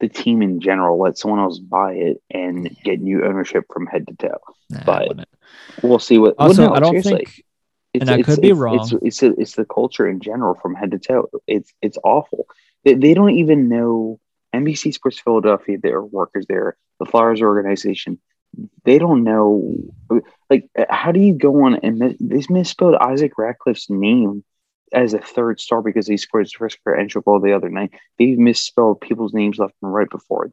the team in general, let someone else buy it, and get new ownership from head to toe. Nah, but we'll see what. Also, I don't think, and I could be wrong. It's the culture in general from head to toe. It's awful. They don't even know. NBC Sports Philadelphia, their workers there, the Flyers organization, they don't know. Like, how do you go on and this misspelled Isaac Ratcliffe's name as a third star because he scored his first career entry goal the other night? They've misspelled people's names left and right before.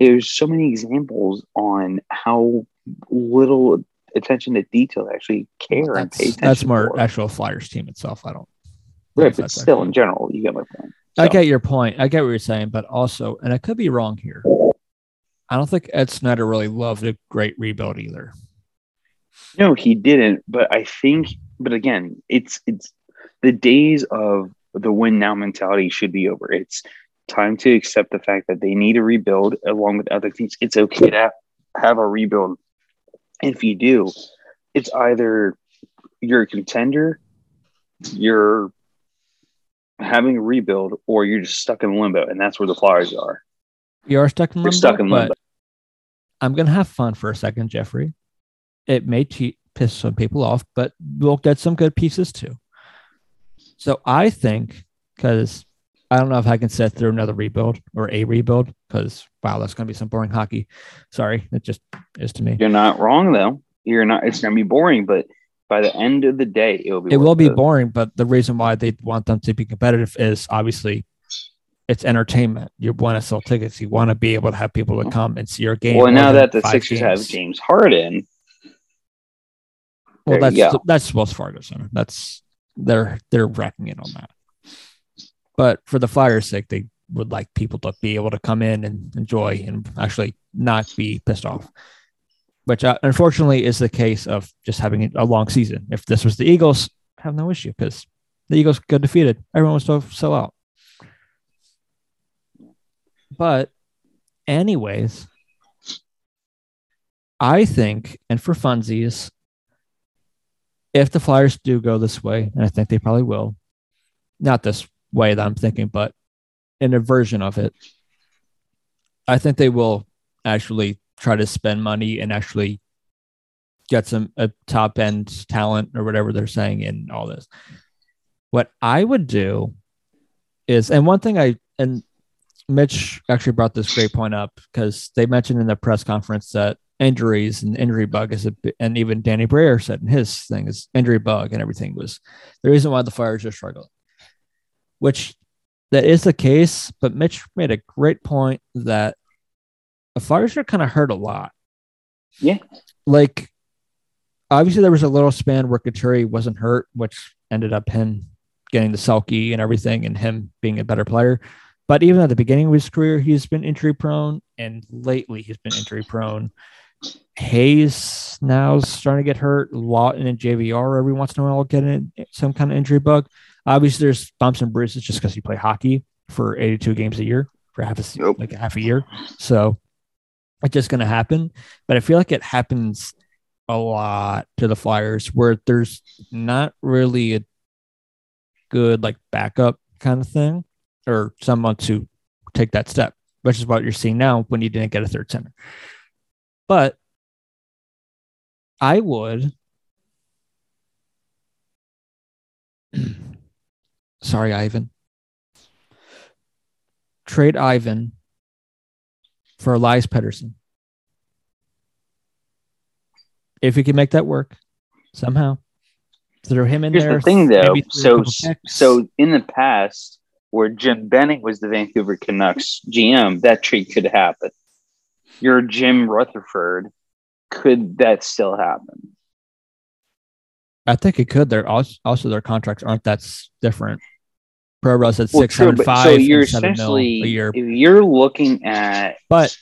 There's so many examples on how little attention to detail actually care and pay attention. That's more for. Actual Flyers team itself. I don't. Right, but still, in general, you get my point. So. I get your point. I get what you're saying, but also, and I could be wrong here, I don't think Ed Snyder really loved a great rebuild either. No, he didn't. But I think, but again, it's the days of the win now mentality should be over. It's time to accept the fact that they need a rebuild along with other teams. It's okay to have a rebuild. If you do, it's either you're a contender, you're having a rebuild, or you're just stuck in limbo, and that's where the Flyers are. You are stuck in limbo. You're stuck in limbo. I'm going to have fun for a second, Jeffrey. It may piss some people off, but we'll get some good pieces too. So I think, because I don't know if I can sit through another rebuild or a rebuild, because wow, that's going to be some boring hockey. Sorry, it just is to me. You're not wrong though. You're not. It's going to be boring, but by the end of the day, it will be boring. But the reason why they want them to be competitive is obviously it's entertainment. You want to sell tickets. You want to be able to have people to come and see your game. Well, now that the Sixers have James Harden, well, that's Wells Fargo Center. That's they're racking in on that. But for the Flyers' sake, they would like people to be able to come in and enjoy and actually not be pissed off. Which unfortunately is the case of just having a long season. If this was the Eagles, I have no issue because the Eagles got defeated. Everyone was so out. But anyways, I think, and for funsies, if the Flyers do go this way, and I think they probably will, not this way that I'm thinking, but in a version of it, I think they will actually try to spend money and actually get some top end talent or whatever they're saying in all this. What I would do is, and one thing and Mitch actually brought this great point up because they mentioned in the press conference that injuries and injury bug and even Danny Briere said in his thing is injury bug and everything was the reason why the Flyers are struggling, which that is the case. But Mitch made a great point that the Flyers are kind of hurt a lot. Yeah. Like, obviously, there was a little span where Couture wasn't hurt, which ended up him getting the sulky and everything and him being a better player. But even at the beginning of his career, he's been injury prone. And lately, he's been injury prone. Hayes now is starting to get hurt. Lawton and JVR every once in a while getting some kind of injury bug. Obviously, there's bumps and bruises just because you play hockey for 82 games a year, for half a year. So it's just going to happen, but I feel like it happens a lot to the Flyers where there's not really a good like backup kind of thing or someone to take that step, which is what you're seeing now when you didn't get a third center. But I would. Sorry, Ivan. Trade Ivan for Elias Pettersson. If you can make that work somehow, throw him in. Here's there. Here's the thing, though. So in the past, where Jim Benning was the Vancouver Canucks GM, that trade could happen. You're Jim Rutherford. Could that still happen? I think it could. They're also their contracts aren't that different. ProRoss at 6.5. So you're essentially you're looking at. But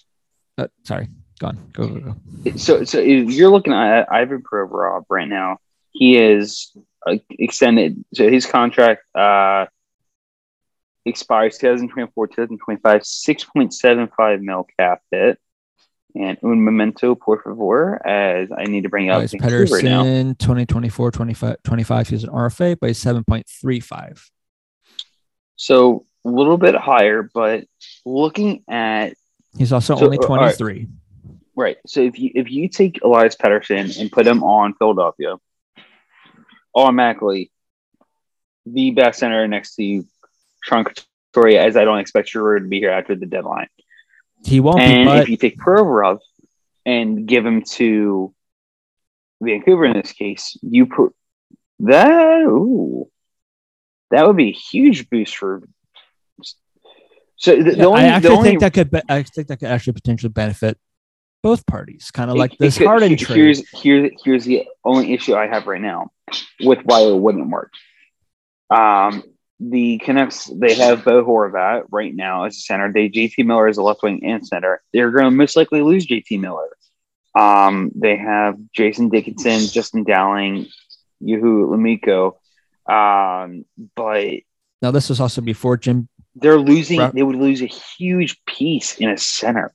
sorry, go on. So if you're looking at Ivan ProRoss right now, he is extended. So his contract expires 2024, 2025, $6.75 million cap hit. And un momento, por favor, as I need to bring up Pettersson, right now. 2024-25 season RFA by 7.35. So a little bit higher, but looking at... He's also only 23. Right. So if you take Elias Pettersson and put him on Philadelphia, automatically the back center next to Sean Couturier, as I don't expect Giroux to be here after the deadline. He won't be, but... if you take Provorov and give him to Vancouver in this case, you put that... Ooh, that would be a huge boost for... So I think that could actually potentially benefit both parties, kind of like this Harden trade. Here's the only issue I have right now with why it wouldn't work. The Canucks, they have Bo Horvat right now as a center. They JT Miller as a left wing and center. They're going to most likely lose JT Miller. They have Jason Dickinson, Justin Dowling, Juha Lemiko. But now this was also before Jim. They're losing. They would lose a huge piece in a center.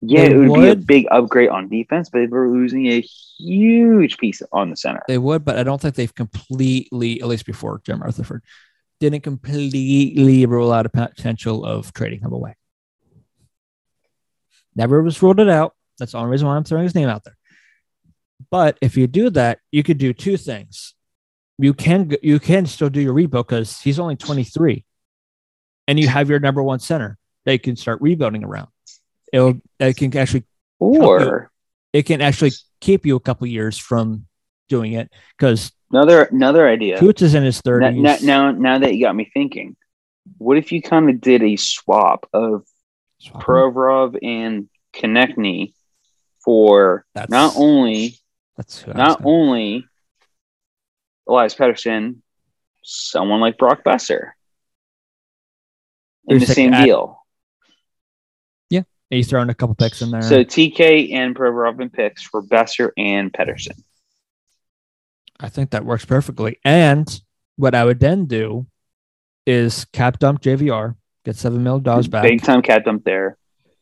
Yeah, it would be a big upgrade on defense, but they were losing a huge piece on the center. They would, but I don't think they've completely, at least before Jim Rutherford, didn't completely rule out a potential of trading him away. Never was ruled it out. That's the only reason why I'm throwing his name out there. But if you do that, you could do two things. You can still do your rebuild because he's only 23. And you have your number one center. They can start rebuilding around. It can actually keep you a couple years from doing it because another idea. Coots is in his 30s. Now that you got me thinking, what if you kind of did a swap of Provorov and Konecny for not only Elias Pettersson, someone like Brock Besser. In the same deal. Yeah. And you throw in a couple picks in there. So TK and Provorov picks for Besser and Pettersson. I think that works perfectly. And what I would then do is cap dump JVR, get $7 million back. Big time cap dump there.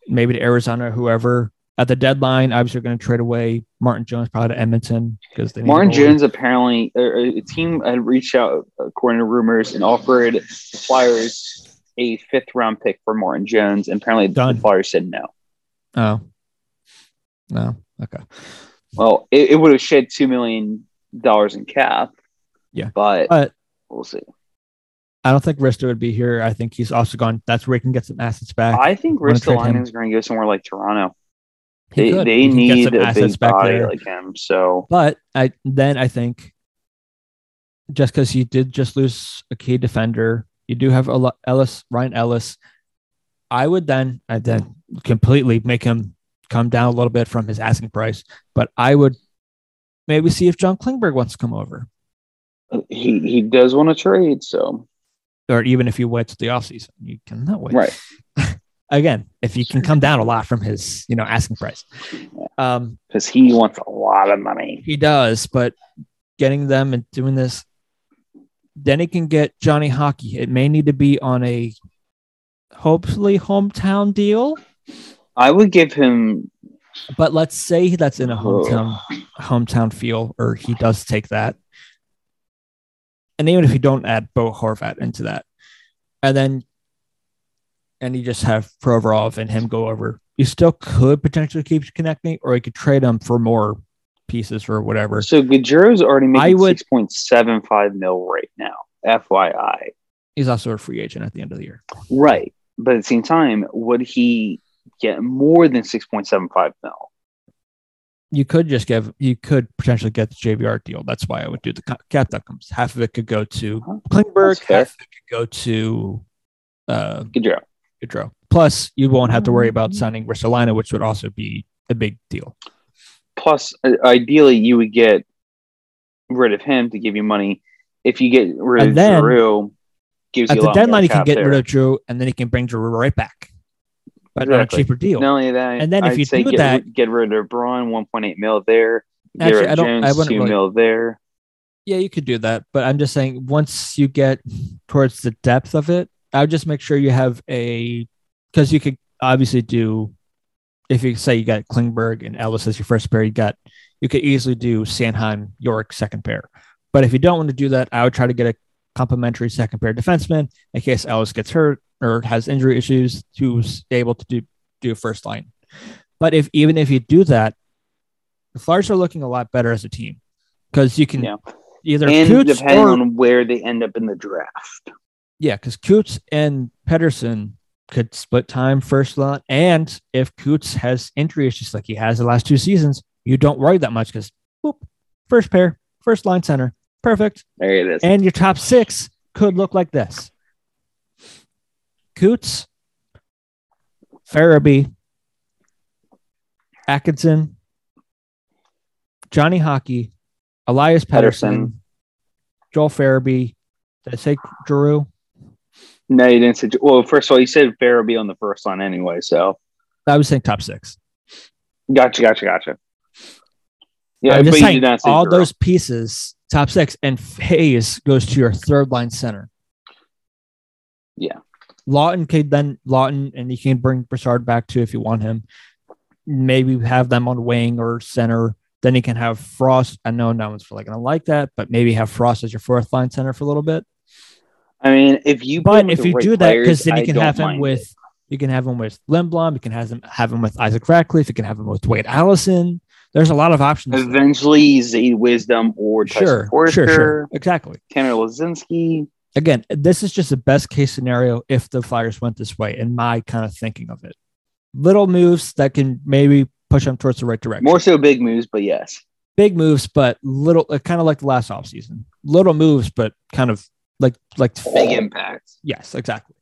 Maybe to Arizona, whoever. At the deadline, obviously, going to trade away Martin Jones, probably to Edmonton. Because Martin Jones apparently, a team had reached out, according to rumors, and offered the Flyers a fifth-round pick for Martin Jones, and apparently the Flyers said no. Oh. No. Okay. Well, it would have shed $2 million in cap. Yeah. But we'll see. I don't think Risto would be here. I think he's also gone. That's where he can get some assets back. I think Ristolainen is going to go somewhere like Toronto. They need a big body like him. So. But I think just because you did just lose a key defender, you do have Ryan Ellis. I then completely make him come down a little bit from his asking price, but I would maybe see if John Klingberg wants to come over. He does want to trade, so. Or even if you wait to the offseason, you cannot wait. Right. Again, if you can come down a lot from his, asking price. Yeah. Because he wants a lot of money. He does, but getting them and doing this, then it can get Johnny Hockey. It may need to be on a hopefully hometown deal. I would give him, but let's say that's in a hometown feel, or he does take that. And even if you don't add Bo Horvat into that, and you just have Provorov and him go over, you still could potentially keep connecting, or you could trade him for more pieces or whatever. So Gaudreau's already making 6.75 mil right now. FYI, he's also a free agent at the end of the year, right? But at the same time, would he get more than 6.75 mil? You could potentially get the JVR deal. That's why I would do the cap that comes. Half of it could go to Klingberg, half of it could go to Gaudreau. Plus, you won't have to worry about signing Ristolainen, which would also be a big deal. Plus, ideally, you would get rid of him to give you money. If you get rid of Giroux, gives you a lot of money. At the deadline, you can get rid of Giroux, and then you can bring Giroux right back, but on a cheaper deal. Not only that, and then if you do that, get rid of Braun, 1.8 mil there. Get rid of Jones, 2 mil there. Yeah, you could do that, but I'm just saying once you get towards the depth of it, I would just make sure you have because you could obviously do if you say you got Klingberg and Ellis as your first pair, you could easily do Sanheim, York second pair. But if you don't want to do that, I would try to get a complimentary second pair defenseman in case Ellis gets hurt or has injury issues to be able to do first line. But even if you do that, the Flyers are looking a lot better as a team because you can either and Coots depending on where they end up in the draft. Yeah, because Coots and Pettersson could split time first line, and if Coots has injury issues like he has the last two seasons, you don't worry that much because first pair, first line center, perfect. There it is. And your top six could look like this: Coots, Farabee, Atkinson, Johnny Hockey, Elias Pettersson, Joel Farabee. Did I say Giroux? No, you didn't say. Well, first of all, you said Farabee on the first line anyway, so I was saying top six. Gotcha. Yeah, I'm just saying, you did not say all Giroux. Those pieces, top six, and Hayes goes to your third line center. Yeah, Lawton, and you can bring Broussard back too if you want him. Maybe have them on wing or center. Then you can have Frost. I know no one's really going to like that, but maybe have Frost as your fourth line center for a little bit. I mean, you can have him with Lindblom. You can have him with Isaac Ratcliffe. You can have him with Wade Allison. There's a lot of options. Eventually, Z Wisdom or Tyson Forster. Sure, exactly. Tanner Lozinski. Again, this is just the best case scenario if the Flyers went this way, in my kind of thinking of it. Little moves that can maybe push them towards the right direction. More so big moves, but yes. Big moves, but little, kind of like the last offseason. Little moves, but kind of like big impacts. Yes, exactly.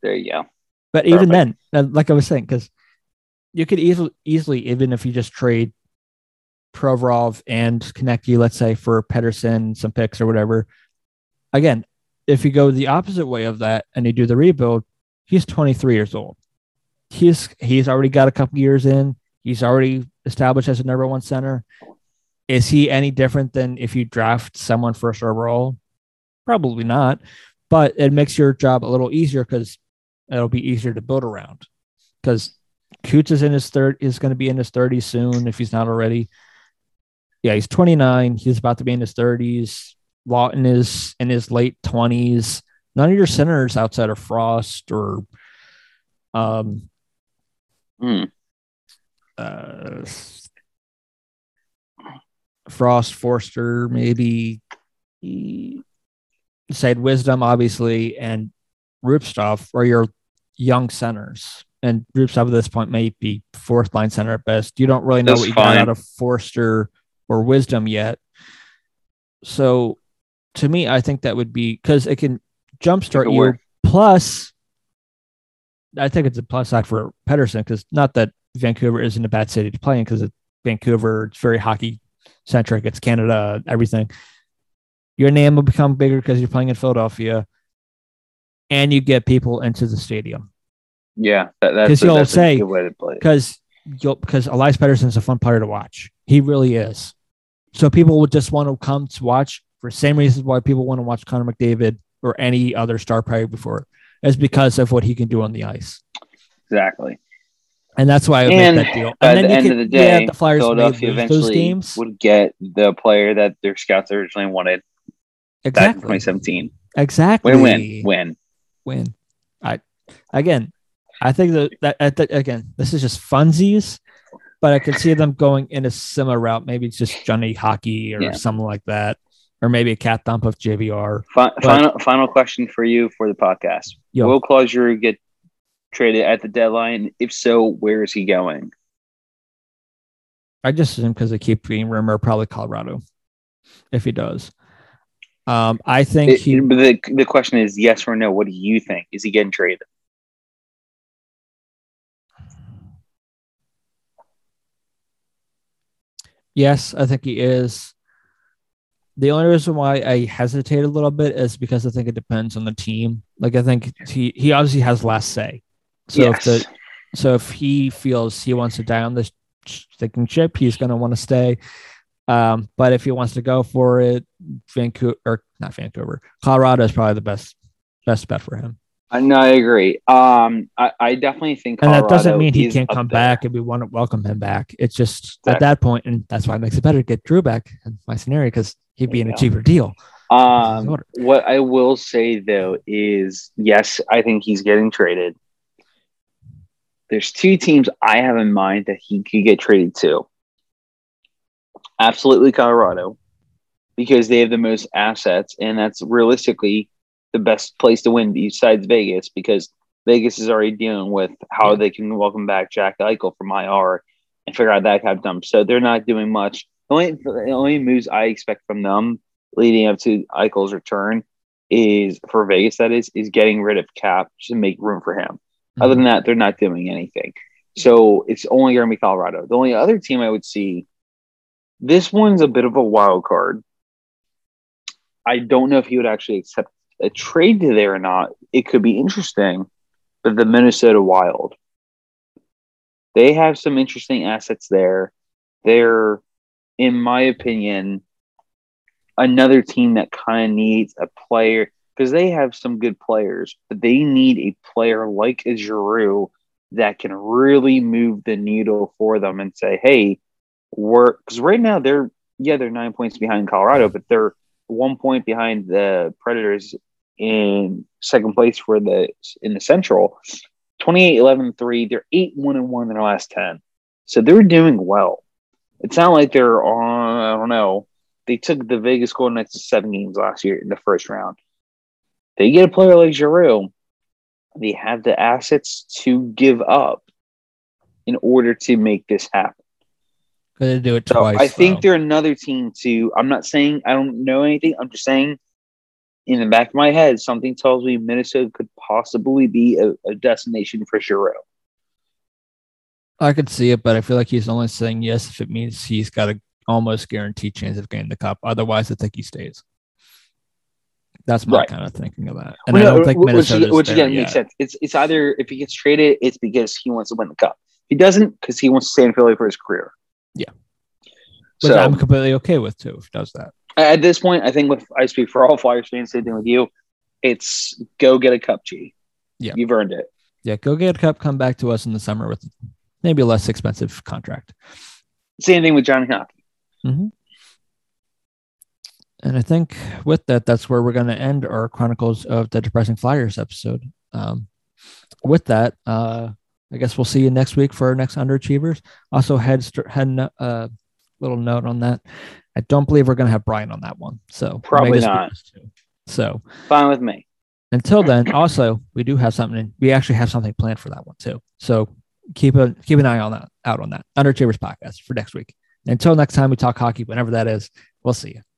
There you go. But Perfect. Even then, like I was saying, because you could easily, even if you just trade Provorov and Konecny, let's say, for Pettersson, some picks or whatever. Again, if you go the opposite way of that and you do the rebuild, he's 23 years old. He's already got a couple years in. He's already established as a number one center. Is he any different than if you draft someone first overall? Probably not, but it makes your job a little easier because it'll be easier to build around. Because Coots is going to be in his 30s soon if he's not already. Yeah, he's 29. He's about to be in his 30s. Lawton is in his late 20s. None of your centers outside of Frost or Frost, Forster, maybe said Wisdom, obviously, and Rupstov are your young centers. And Rupstov at this point may be fourth line center at best. You don't really know what you got out of Forster or Wisdom yet. So to me, I think that would be because it can jumpstart you. Plus, I think it's a plus side for Pettersson because not that Vancouver isn't a bad city to play in because Vancouver, it's very hockey centric. It's Canada, everything. Your name will become bigger because you're playing in Philadelphia and you get people into the stadium. Yeah. That's a good way to play. Because Elias Pettersson is a fun player to watch. He really is. So people would just want to come to watch for the same reasons why people want to watch Connor McDavid or any other star player before. It's because of what he can do on the ice. Exactly. And that's why I would make that deal. And by the end of the day, the Flyers Philadelphia eventually would get the player that their scouts originally wanted back in 2017. Exactly. Win. I think that this is just funsies, but I could see them going in a similar route. Maybe it's just Johnny Hockey or something like that. Or maybe a cat dump of JVR. Final question for you for the podcast. Yo. Will Claude Giroux get traded at the deadline? If so, where is he going? I just assume because they keep being rumored, probably Colorado, if he does. I think the question is yes or no. What do you think? Is he getting traded? Yes, I think he is. The only reason why I hesitate a little bit is because I think it depends on the team. Like I think he obviously has last say. So if he feels he wants to die on this sinking ship, he's going to want to stay. But if he wants to go for it, Colorado is probably the best bet for him. No, I agree. I definitely think Colorado, and that doesn't mean he can't come back, and we want to welcome him back. It's just at that point, and that's why it makes it better to get Drew back in my scenario, because he'd be in a cheaper deal. What I will say though is, yes, I think he's getting traded. There's two teams I have in mind that he could get traded to. Absolutely Colorado, because they have the most assets, and that's realistically the best place to win besides Vegas, because Vegas is already dealing with how they can welcome back Jack Eichel from IR and figure out that kind of dump. So they're not doing much. The only moves I expect from them leading up to Eichel's return is, for Vegas that is getting rid of cap to make room for him. Mm-hmm. Other than that, they're not doing anything. So it's only going to be Colorado. The only other team I would see, this one's a bit of a wild card. I don't know if he would actually accept a trade to there or not. It could be interesting, but the Minnesota Wild, they have some interesting assets there. They're, in my opinion, another team that kind of needs a player, because they have some good players, but they need a player like a Giroux that can really move the needle for them and say, hey, we're, because right now they're 9 points behind Colorado, but they're 1 point behind the Predators in second place for in the Central, 28-11-3. They're 8-1-1 in their last 10, so they're doing well. It's not like they're on. I don't know. They took the Vegas Golden Knights to 7 games last year in the first round. They get a player like Giroux. They have the assets to give up in order to make this happen. Could they do it twice? So I think they're another team to. I'm not saying I don't know anything. I'm just saying, in the back of my head, something tells me Minnesota could possibly be a destination for Giroux. I could see it, but I feel like he's only saying yes if it means he's got a almost guaranteed chance of getting the cup. Otherwise, I think he stays. That's my kind of thinking about it. And I don't think Minnesota, which again makes sense. It's either if he gets traded, it's because he wants to win the cup. He doesn't, because he wants to stay in Philly for his career. Yeah, which so, I'm completely okay with too. If he does that at this point, I think I speak for all Flyers fans. Same thing with you. It's go get a cup, G. Yeah, you've earned it. Yeah, go get a cup. Come back to us in the summer with maybe a less expensive contract. Same thing with Johnny Hockey. Mm-hmm. And I think with that, that's where we're going to end our Chronicles of the Depressing Flyers episode. With that, I guess we'll see you next week for our next Underachievers. Also, had a little note on that. I don't believe we're going to have Brian on that one. So probably not. So fine with me. Until then, also, we do have something. We actually have something planned for that one too. So keep an eye on that. Underachievers podcast for next week. Until next time we talk hockey, whenever that is, we'll see you.